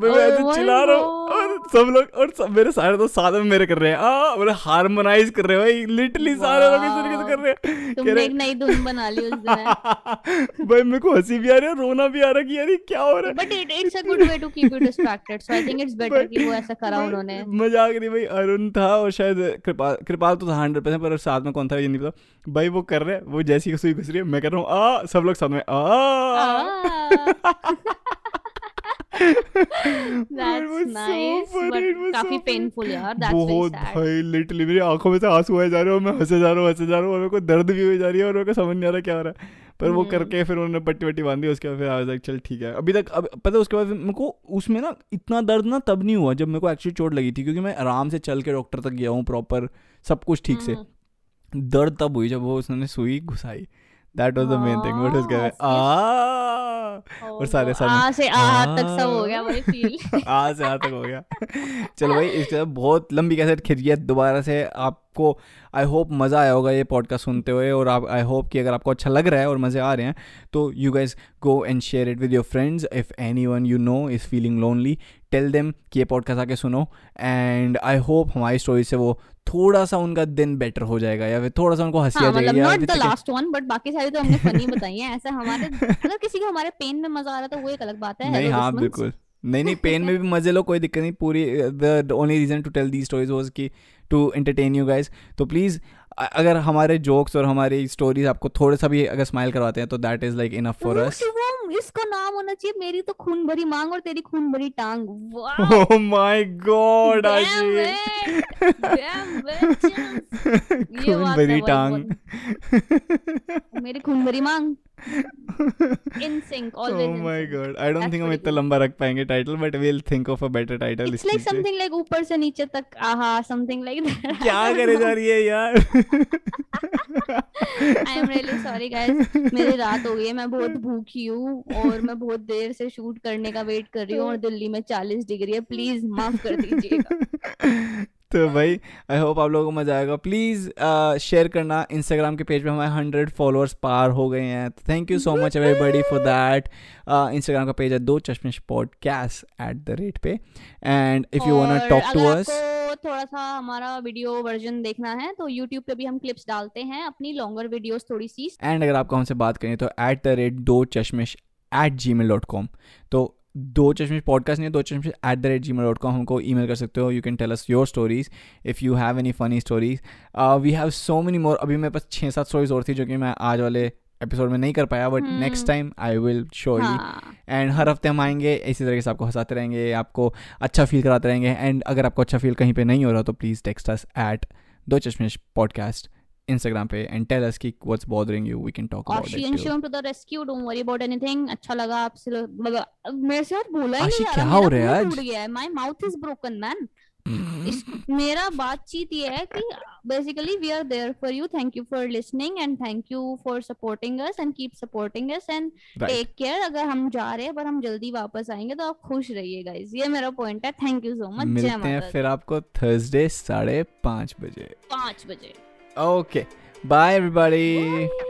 मैं ऐसे चिल्ला रहा हूँ और सब लोग और सब मेरे सारे दोस्त साथ में मेरे कर रहे हैं आ, मतलब हार्मोनाइज कर रहे हैं भाई, लिटरली सारे लोग इस तरीके से कर रहे हैं। तुमने एक नई धुन बना ली उस दिन भाई, मेरे को हंसी भी आ रही है रोना भी आ रहा कि यार ये क्या हो रहा है, but it's a good way to keep you distracted, so I think it's better कि वो ऐसा करा उन्होंने। मजाक नहीं भाई, अरुण था और शायद कृपाल तो 100% पर साथ में कौन था ये नहीं पता भाई। वो कर रहे हैं, वो जैसी की सुई घुस रही है मैं कर रहा हूँ आ, सब लोग साथ में आ That's nice, so but काफी painful यार, that's very sad। बहुत भाई literally मेरी आंखों में से आंसू आए जा रहे हैं और मैं हंसे जा रहा हूँ और मेरे को दर्द भी हो जा रही है और मेरे को समझ नहीं आ रहा क्या हो रहा है। पर वो करके फिर उन्होंने पट्टी वट्टी बांधी, उसके बाद फिर आज तक चल ठीक है अभी तक। अब पता है उसके बाद मेरे को उसमें ना इतना दर्द ना तब नहीं हुआ जब मेरे को एक्चुअली चोट लगी थी, क्योंकि मैं आराम से चल के डॉक्टर तक गया हूँ, प्रॉपर सब कुछ ठीक से। दर्द तब हुई जब वो उसने सुई घुसाई, that was the main thing, what is going और सारे से आ तक सब हो गया भाई फील से आ तक हो गया। चलो भाई इसके बहुत लंबी कैसेट खिंच गया दोबारा से। आपको आई होप मज़ा आया होगा ये पॉडकास्ट सुनते हुए, और आप आई होप कि अगर आपको अच्छा लग रहा है और मज़े आ रहे हैं तो you guys go and share it with your friends. If anyone you know is feeling lonely, tell them कि ये पॉडकास्ट आके सुनो, एंड आई होप हमारी स्टोरी से वो थोड़ा सा उनका दिन बेटर हो जाएगा या फिर थोड़ा सा उनको हंसी आ जाएगी। Not the last one, but बाकी सारी तो हमने फनी बताई है। ऐसा हमारे अगर किसी को हमारे पेन में मज़ा आ रहा था वो एक अलग बात है। नहीं हाँ बिल्कुल, नहीं पेन में भी मजे लो, कोई दिक्कत नहीं। पूरी the only reason to tell the stories was कि टू एंटरटेन यू गाइज। तो प्लीज़ अगर हमारे जोक्स और हमारी स्टोरीज आपको थोड़ा सा भी अगर स्माइल करवाते हैं तो that is like enough for us. इसका नाम होना चाहिए मेरी तो खून भरी मांग और तेरी खून भरी टांग। ओह माय गॉड खून भरी टांग मेरी खून भरी मांग in sync always. Oh my god, I don't think हम इतना लंबा रख पाएंगे title, but we'll think of a better title. It's like something like ऊपर से नीचे तक आहा, something like that. क्या करे जा रही है यार I am really sorry guys, मेरी रात हो गई है, मैं बहुत भूखी हूँ और मैं बहुत देर से शूट करने का वेट कर रही हूँ और दिल्ली में 40 डिग्री है, प्लीज माफ कर दीजिएगा। तो भाई आई होप आप लोगों को मज़ा आएगा, प्लीज़ शेयर करना। इंस्टाग्राम के पेज पे हमारे 100 फॉलोअर्स पार हो गए हैं, तो thank you so much everybody for that. Instagram का पेज है 2 चश्मे पॉडकास्ट पे, and if you want to talk to us, थोड़ा सा हमारा वीडियो वर्जन देखना है तो यूट्यूब पे भी हम क्लिप्स डालते हैं अपनी लॉन्गर वीडियोस थोड़ी सी। एंड अगर आपको हमसे बात करनी तो @2chashmish@gmail.com, तो 2 चश्मे पॉडकास्ट नहीं है, 2chashmish@gmail.com हमको ईमेल कर सकते हो। You can tell us your stories if you have any funny stories, we have so many more. अभी मेरे पास 6-7 स्टोरीज और थी जो कि मैं आज वाले एपिसोड में नहीं कर पाया, but next time I will show you. And हर हफ्ते हम आएंगे, इसी तरीके से आपको हंसाते रहेंगे, आपको अच्छा फील कराते रहेंगे। एंड अगर आपको अच्छा फील कहीं पे नहीं हो रहा तो please text us @2chashmish podcast Instagram पे and tell us ki what's bothering you, we can talk about it. Ashish Shivam to the rescue, don't worry about anything. अच्छा लगा आपसे, मेरे से यार बोला ही नहीं यार, क्या हो रहा है आज, my mouth is broken man. मेरा बातचीत ये है कि basically we are there for you, thank you for listening and thank you for supporting us and keep supporting us and take care. अगर हम जा रहे हैं पर हम जल्दी वापस आएंगे तो आप खुश रहिए गाइस, ये मेरा पॉइंट है। थैंक यू सो मच, मिलते हैं फिर आपको थर्सडे 5:30 बजे। Okay, bye everybody.